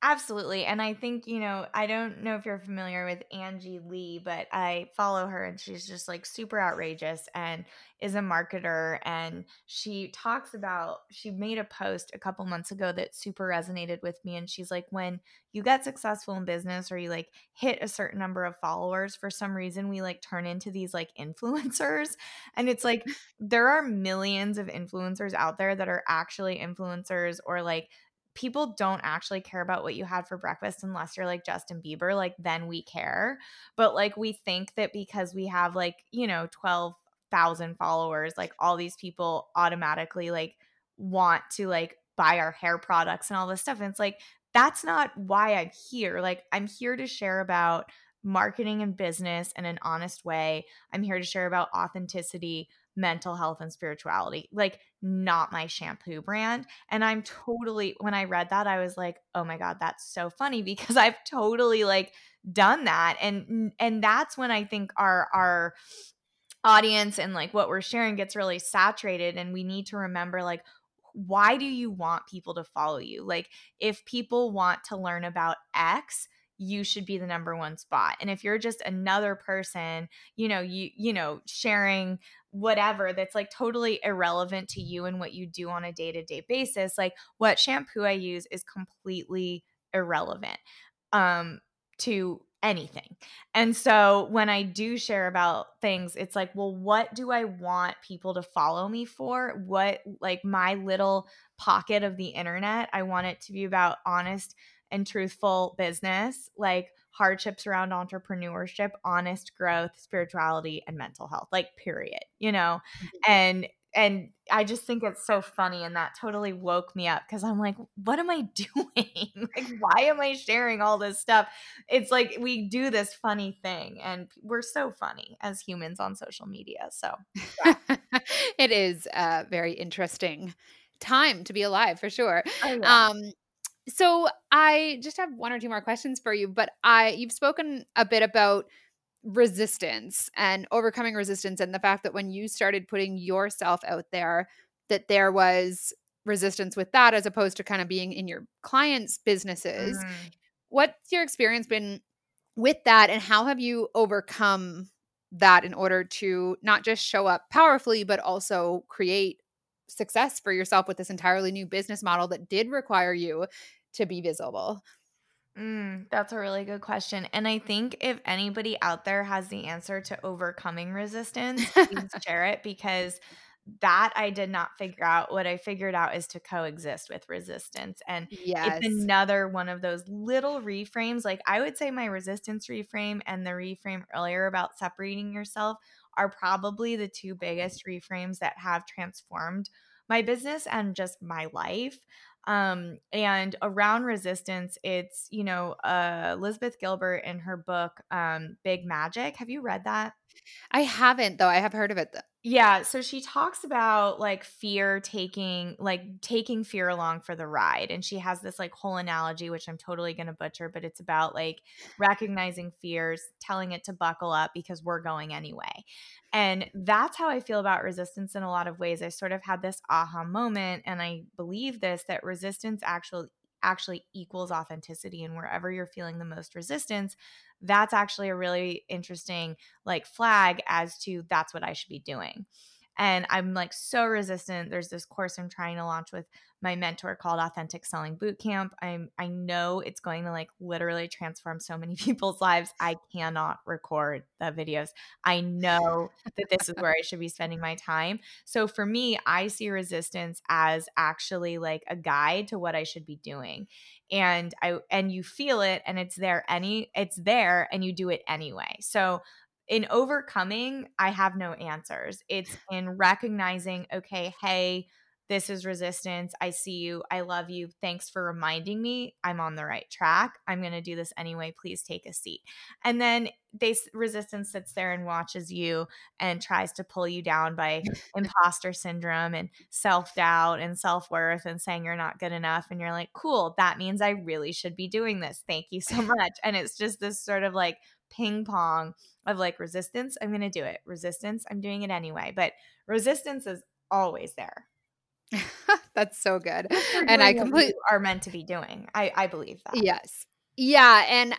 Absolutely. And I think, you know, I don't know if you're familiar with Angie Lee, but I follow her and she's just like super outrageous and is a marketer. And she talks about, she made a post a couple months ago that super resonated with me. And she's like, when you get successful in business or you like hit a certain number of followers, for some reason we like turn into these like influencers. And it's like, there are millions of influencers out there that are actually influencers or like people don't actually care about what you had for breakfast unless you're like Justin Bieber, like then we care. But like we think that because we have like, you know, twelve thousand followers, like all these people automatically like want to like buy our hair products and all this stuff. And it's like, that's not why I'm here. Like I'm here to share about marketing and business in an honest way. I'm here to share about authenticity, mental health, and spirituality, like not my shampoo brand. And I'm totally, when I read that, I was like, oh my God, that's so funny because I've totally like done that. And, and that's when I think our, our audience and like what we're sharing gets really saturated. And we need to remember like, why do you want people to follow you? Like if people want to learn about X, you should be the number one spot. And if you're just another person, you know, you, you know, sharing whatever that's like totally irrelevant to you and what you do on a day-to-day basis, like what shampoo I use is completely irrelevant um, to anything. And so when I do share about things, it's like, well, what do I want people to follow me for? What, like my little pocket of the internet, I want it to be about honest and truthful business, like hardships around entrepreneurship, honest growth, spirituality, and mental health, like period, you know? Mm-hmm. And and I just think it's so funny. And that totally woke me up because I'm like, what am I doing? Like, why am I sharing all this stuff? It's like we do this funny thing and we're so funny as humans on social media. So yeah. It is a very interesting time to be alive for sure. Um So I just have one or two more questions for you, but I you've spoken a bit about resistance and overcoming resistance and the fact that when you started putting yourself out there, that there was resistance with that as opposed to kind of being in your clients' businesses. Mm-hmm. What's your experience been with that and how have you overcome that in order to not just show up powerfully, but also create success for yourself with this entirely new business model that did require you to be visible? Mm, that's a really good question. And I think if anybody out there has the answer to overcoming resistance, please share it because that I did not figure out. What I figured out is to coexist with resistance. And yes. It's another one of those little reframes. Like I would say my resistance reframe and the reframe earlier about separating yourself are probably the two biggest reframes that have transformed my business and just my life. Um, and around resistance, it's, you know, uh, Elizabeth Gilbert in her book, um, Big Magic. Have you read that? I haven't, though. I have heard of it, though. Yeah. So she talks about like fear taking, like taking fear along for the ride. And she has this like whole analogy, which I'm totally going to butcher, but it's about like recognizing fears, telling it to buckle up because we're going anyway. And that's how I feel about resistance in a lot of ways. I sort of had this aha moment and I believe this, that resistance actually actually equals authenticity. And wherever you're feeling the most resistance, that's actually a really interesting like flag as to that's what I should be doing. And I'm like so resistant. There's this course I'm trying to launch with my mentor called Authentic Selling Bootcamp. I'm, I know it's going to like literally transform so many people's lives. I cannot record the videos. I know that this is where I should be spending my time. So for me, I see resistance as actually like a guide to what I should be doing. And I, and you feel it and it's there any, it's there and you do it anyway. So in overcoming, I have no answers. It's in recognizing, okay, hey, this is resistance. I see you. I love you. Thanks for reminding me. I'm on the right track. I'm going to do this anyway. Please take a seat. And then they, resistance sits there and watches you and tries to pull you down by imposter syndrome and self-doubt and self-worth and saying you're not good enough. And you're like, cool, that means I really should be doing this. Thank you so much. And it's just this sort of like ping pong of like resistance. I'm going to do it. Resistance. I'm doing it anyway. But resistance is always there. That's so good. And I completely are meant to be doing. I, I believe that. Yes. Yeah. And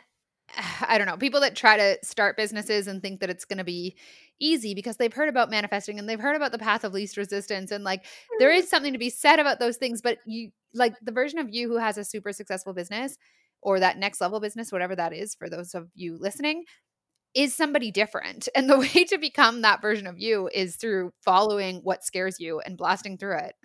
I don't know, people that try to start businesses and think that it's going to be easy because they've heard about manifesting and they've heard about the path of least resistance. And like, there is something to be said about those things, but you like the version of you who has a super successful business or that next level business, whatever that is for those of you listening, is somebody different. And the way to become that version of you is through following what scares you and blasting through it.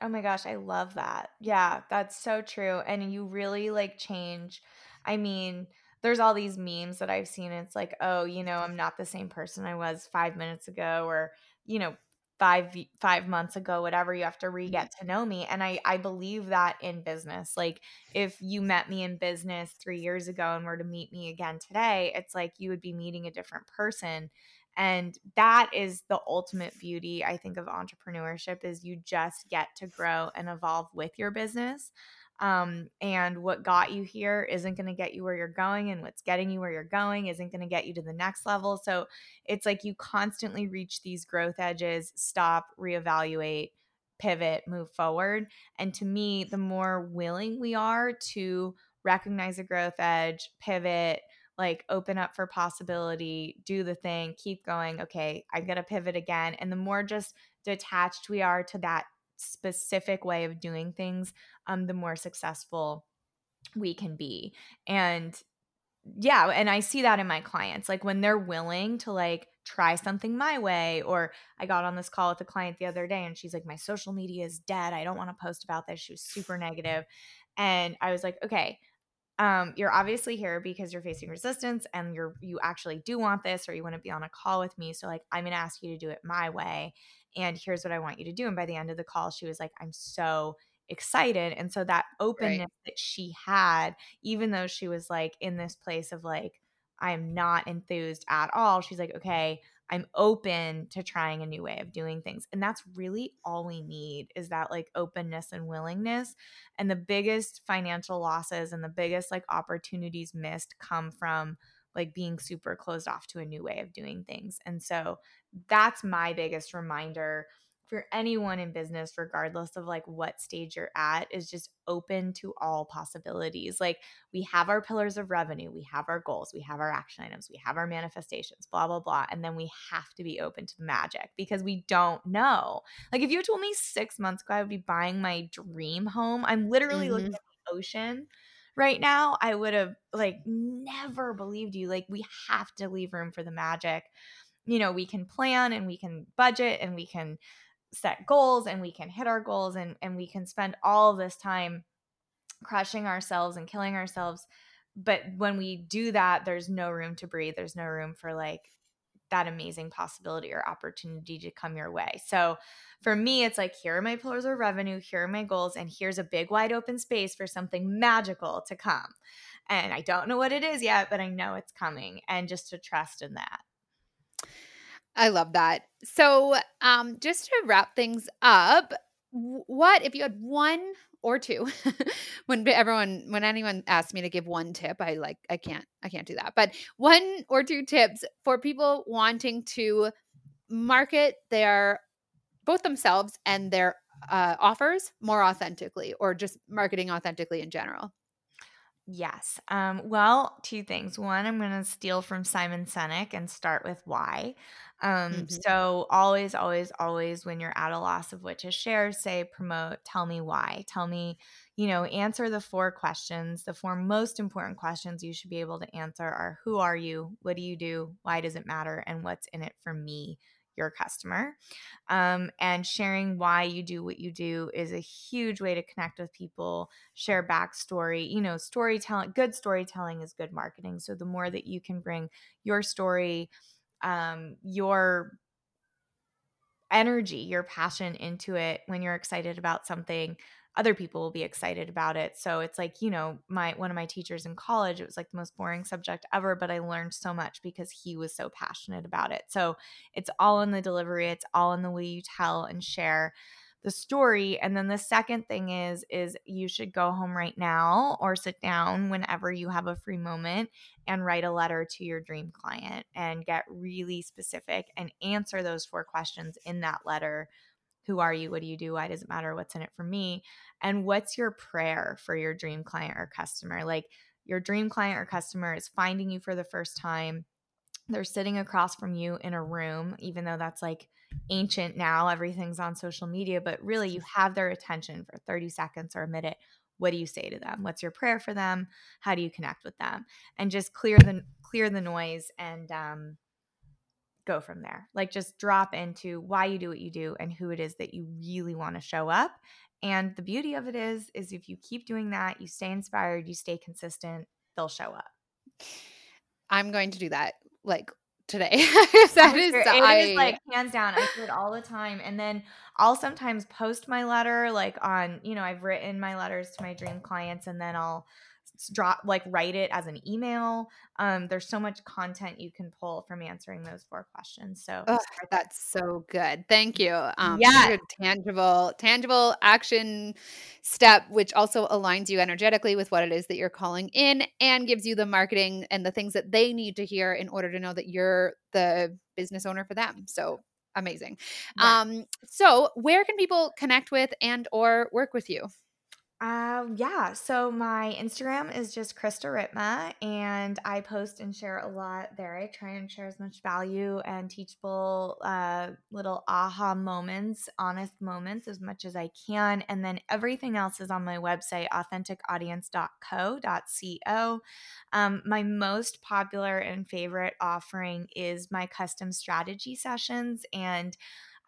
Oh my gosh, I love that. Yeah, that's so true. And you really like change. I mean, there's all these memes that I've seen. It's like, oh, you know, I'm not the same person I was five minutes ago, or, you know, five, five months ago, whatever. You have to re-get to know me. And I, I believe that in business. Like if you met me in business three years ago and were to meet me again today, it's like you would be meeting a different person. And that is the ultimate beauty, I think, of entrepreneurship, is you just get to grow and evolve with your business. Um, and what got you here isn't going to get you where you're going, and what's getting you where you're going isn't going to get you to the next level. So it's like you constantly reach these growth edges, stop, reevaluate, pivot, move forward. And to me, the more willing we are to recognize a growth edge, pivot, like open up for possibility, do the thing, keep going. Okay, I'm going to pivot again. And the more just detached we are to that specific way of doing things, um, the more successful we can be. And yeah, and I see that in my clients, like when they're willing to like try something my way. Or I got on this call with a client the other day and she's like, my social media is dead. I don't want to post about this. She was super negative. And I was like, okay, Um, you're obviously here because you're facing resistance and you're, you actually do want this, or you want to be on a call with me. So like, I'm going to ask you to do it my way, and here's what I want you to do. And by the end of the call, she was like, I'm so excited. And so that openness right. that she had, even though she was like in this place of like, I'm not enthused at all, she's like, okay, I'm open to trying a new way of doing things. And that's really all we need, is that like openness and willingness. And the biggest financial losses and the biggest like opportunities missed come from like being super closed off to a new way of doing things. And so that's my biggest reminder for anyone in business, regardless of like what stage you're at, is just open to all possibilities. Like we have our pillars of revenue, we have our goals, we have our action items, we have our manifestations, blah, blah, blah. And then we have to be open to the magic, because we don't know. Like if you told me six months ago I would be buying my dream home, I'm literally mm-hmm. looking at the ocean right now, I would have like never believed you. Like we have to leave room for the magic. You know, we can plan and we can budget and we can set goals and we can hit our goals, and, and we can spend all this time crushing ourselves and killing ourselves. But when we do that, there's no room to breathe. There's no room for like that amazing possibility or opportunity to come your way. So for me, it's like, here are my pillars of revenue, here are my goals, and here's a big wide open space for something magical to come. And I don't know what it is yet, but I know it's coming, and just to trust in that. I love that. So um, just to wrap things up, what if you had one or two? when everyone, when anyone asks me to give one tip, I like I can't I can't do that. But one or two tips for people wanting to market their both themselves and their uh, offers more authentically, or just marketing authentically in general. Yes. Um, well, two things. One, I'm going to steal from Simon Sinek and start with why. Um, mm-hmm. So always, always, always when you're at a loss of what to share, say, promote, tell me why. Tell me, you know, answer the four questions. The four most important questions you should be able to answer are, who are you? What do you do? Why does it matter? And what's in it for me, your customer? Um, and sharing why you do what you do is a huge way to connect with people, share backstory. You know, storytelling, good storytelling is good marketing. So the more that you can bring your story, um, your energy, your passion into it, when you're excited about something, other people will be excited about it. So it's like, you know, my one of my teachers in college, it was like the most boring subject ever, but I learned so much because he was so passionate about it. So it's all in the delivery. It's all in the way you tell and share the story. And then the second thing is, is you should go home right now, or sit down whenever you have a free moment, and write a letter to your dream client and get really specific and answer those four questions in that letter. Who are you? What do you do? Why does it matter? What's in it for me? And what's your prayer for your dream client or customer? Like your dream client or customer is finding you for the first time. They're sitting across from you in a room, even though that's like ancient now, everything's on social media, but really you have their attention for thirty seconds or a minute. What do you say to them? What's your prayer for them? How do you connect with them? And just clear the, clear the noise and, um, go from there. Like just drop into why you do what you do and who it is that you really want to show up, And the beauty of it is, is if you keep doing that, you stay inspired, you stay consistent, they'll show up. I'm going to do that like today. that is, it I, is like hands down. I do it all the time. And then I'll sometimes post my letter like on, you know, I've written my letters to my dream clients, and then I'll drop like write it as an email. Um, there's so much content you can pull from answering those four questions. So oh, that's so good. Thank you. Um, yeah, tangible, tangible action step, which also aligns you energetically with what it is that you're calling in, and gives you the marketing and the things that they need to hear in order to know that you're the business owner for them. So amazing. Yeah. Um, so where can people connect with and or work with you? Uh, yeah. So my Instagram is just Krista Ripma, and I post and share a lot there. I try and share as much value and teachable, uh, little aha moments, honest moments as much as I can. And then everything else is on my website, authentic audience dot co. Um, my most popular and favorite offering is my custom strategy sessions. And,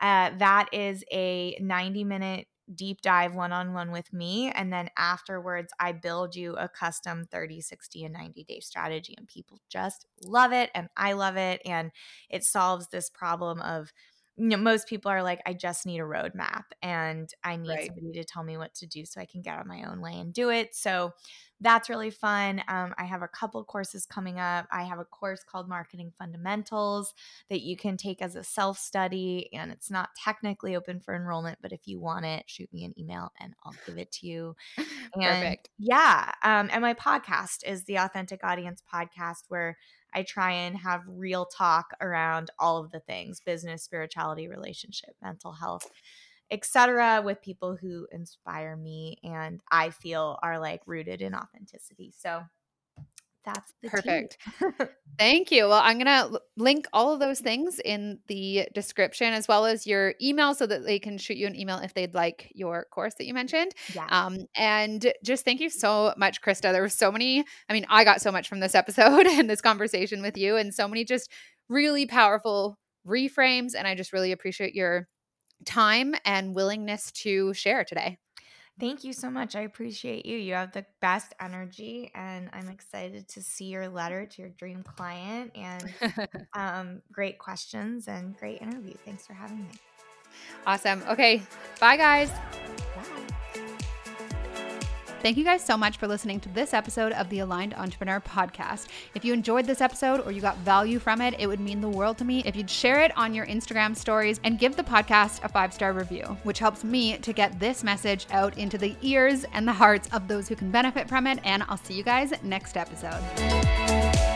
uh, that is a ninety minute deep dive one-on-one with me. And then afterwards, I build you a custom thirty, sixty, and ninety day strategy, and people just love it. And I love it. And it solves this problem of, you know, most people are like, I just need a roadmap, and I need right. somebody to tell me what to do so I can get out of my own way and do it. So that's really fun. Um, I have a couple courses coming up. I have a course called Marketing Fundamentals that you can take as a self-study, and it's not technically open for enrollment, but if you want it, shoot me an email and I'll give it to you. And perfect. Yeah. Um, and my podcast is the Authentic Audience Podcast, where I try and have real talk around all of the things: business, spirituality, relationship, mental health, et cetera, with people who inspire me and I feel are like rooted in authenticity. So that's the perfect. Thank you. Well, I'm going to l- link all of those things in the description, as well as your email, so that they can shoot you an email if they'd like your course that you mentioned. Yeah. Um, and just thank you so much, Krista. There were so many, I mean, I got so much from this episode and this conversation with you, and so many just really powerful reframes. And I just really appreciate your time and willingness to share today. Thank you so much. I appreciate you. You have the best energy, and I'm excited to see your letter to your dream client, and um, great questions and great interview. Thanks for having me. Awesome. Okay. Bye, guys. Bye. Thank you guys so much for listening to this episode of the Aligned Entrepreneur Podcast. If you enjoyed this episode or you got value from it, it would mean the world to me if you'd share it on your Instagram stories and give the podcast a five-star review, which helps me to get this message out into the ears and the hearts of those who can benefit from it. And I'll see you guys next episode.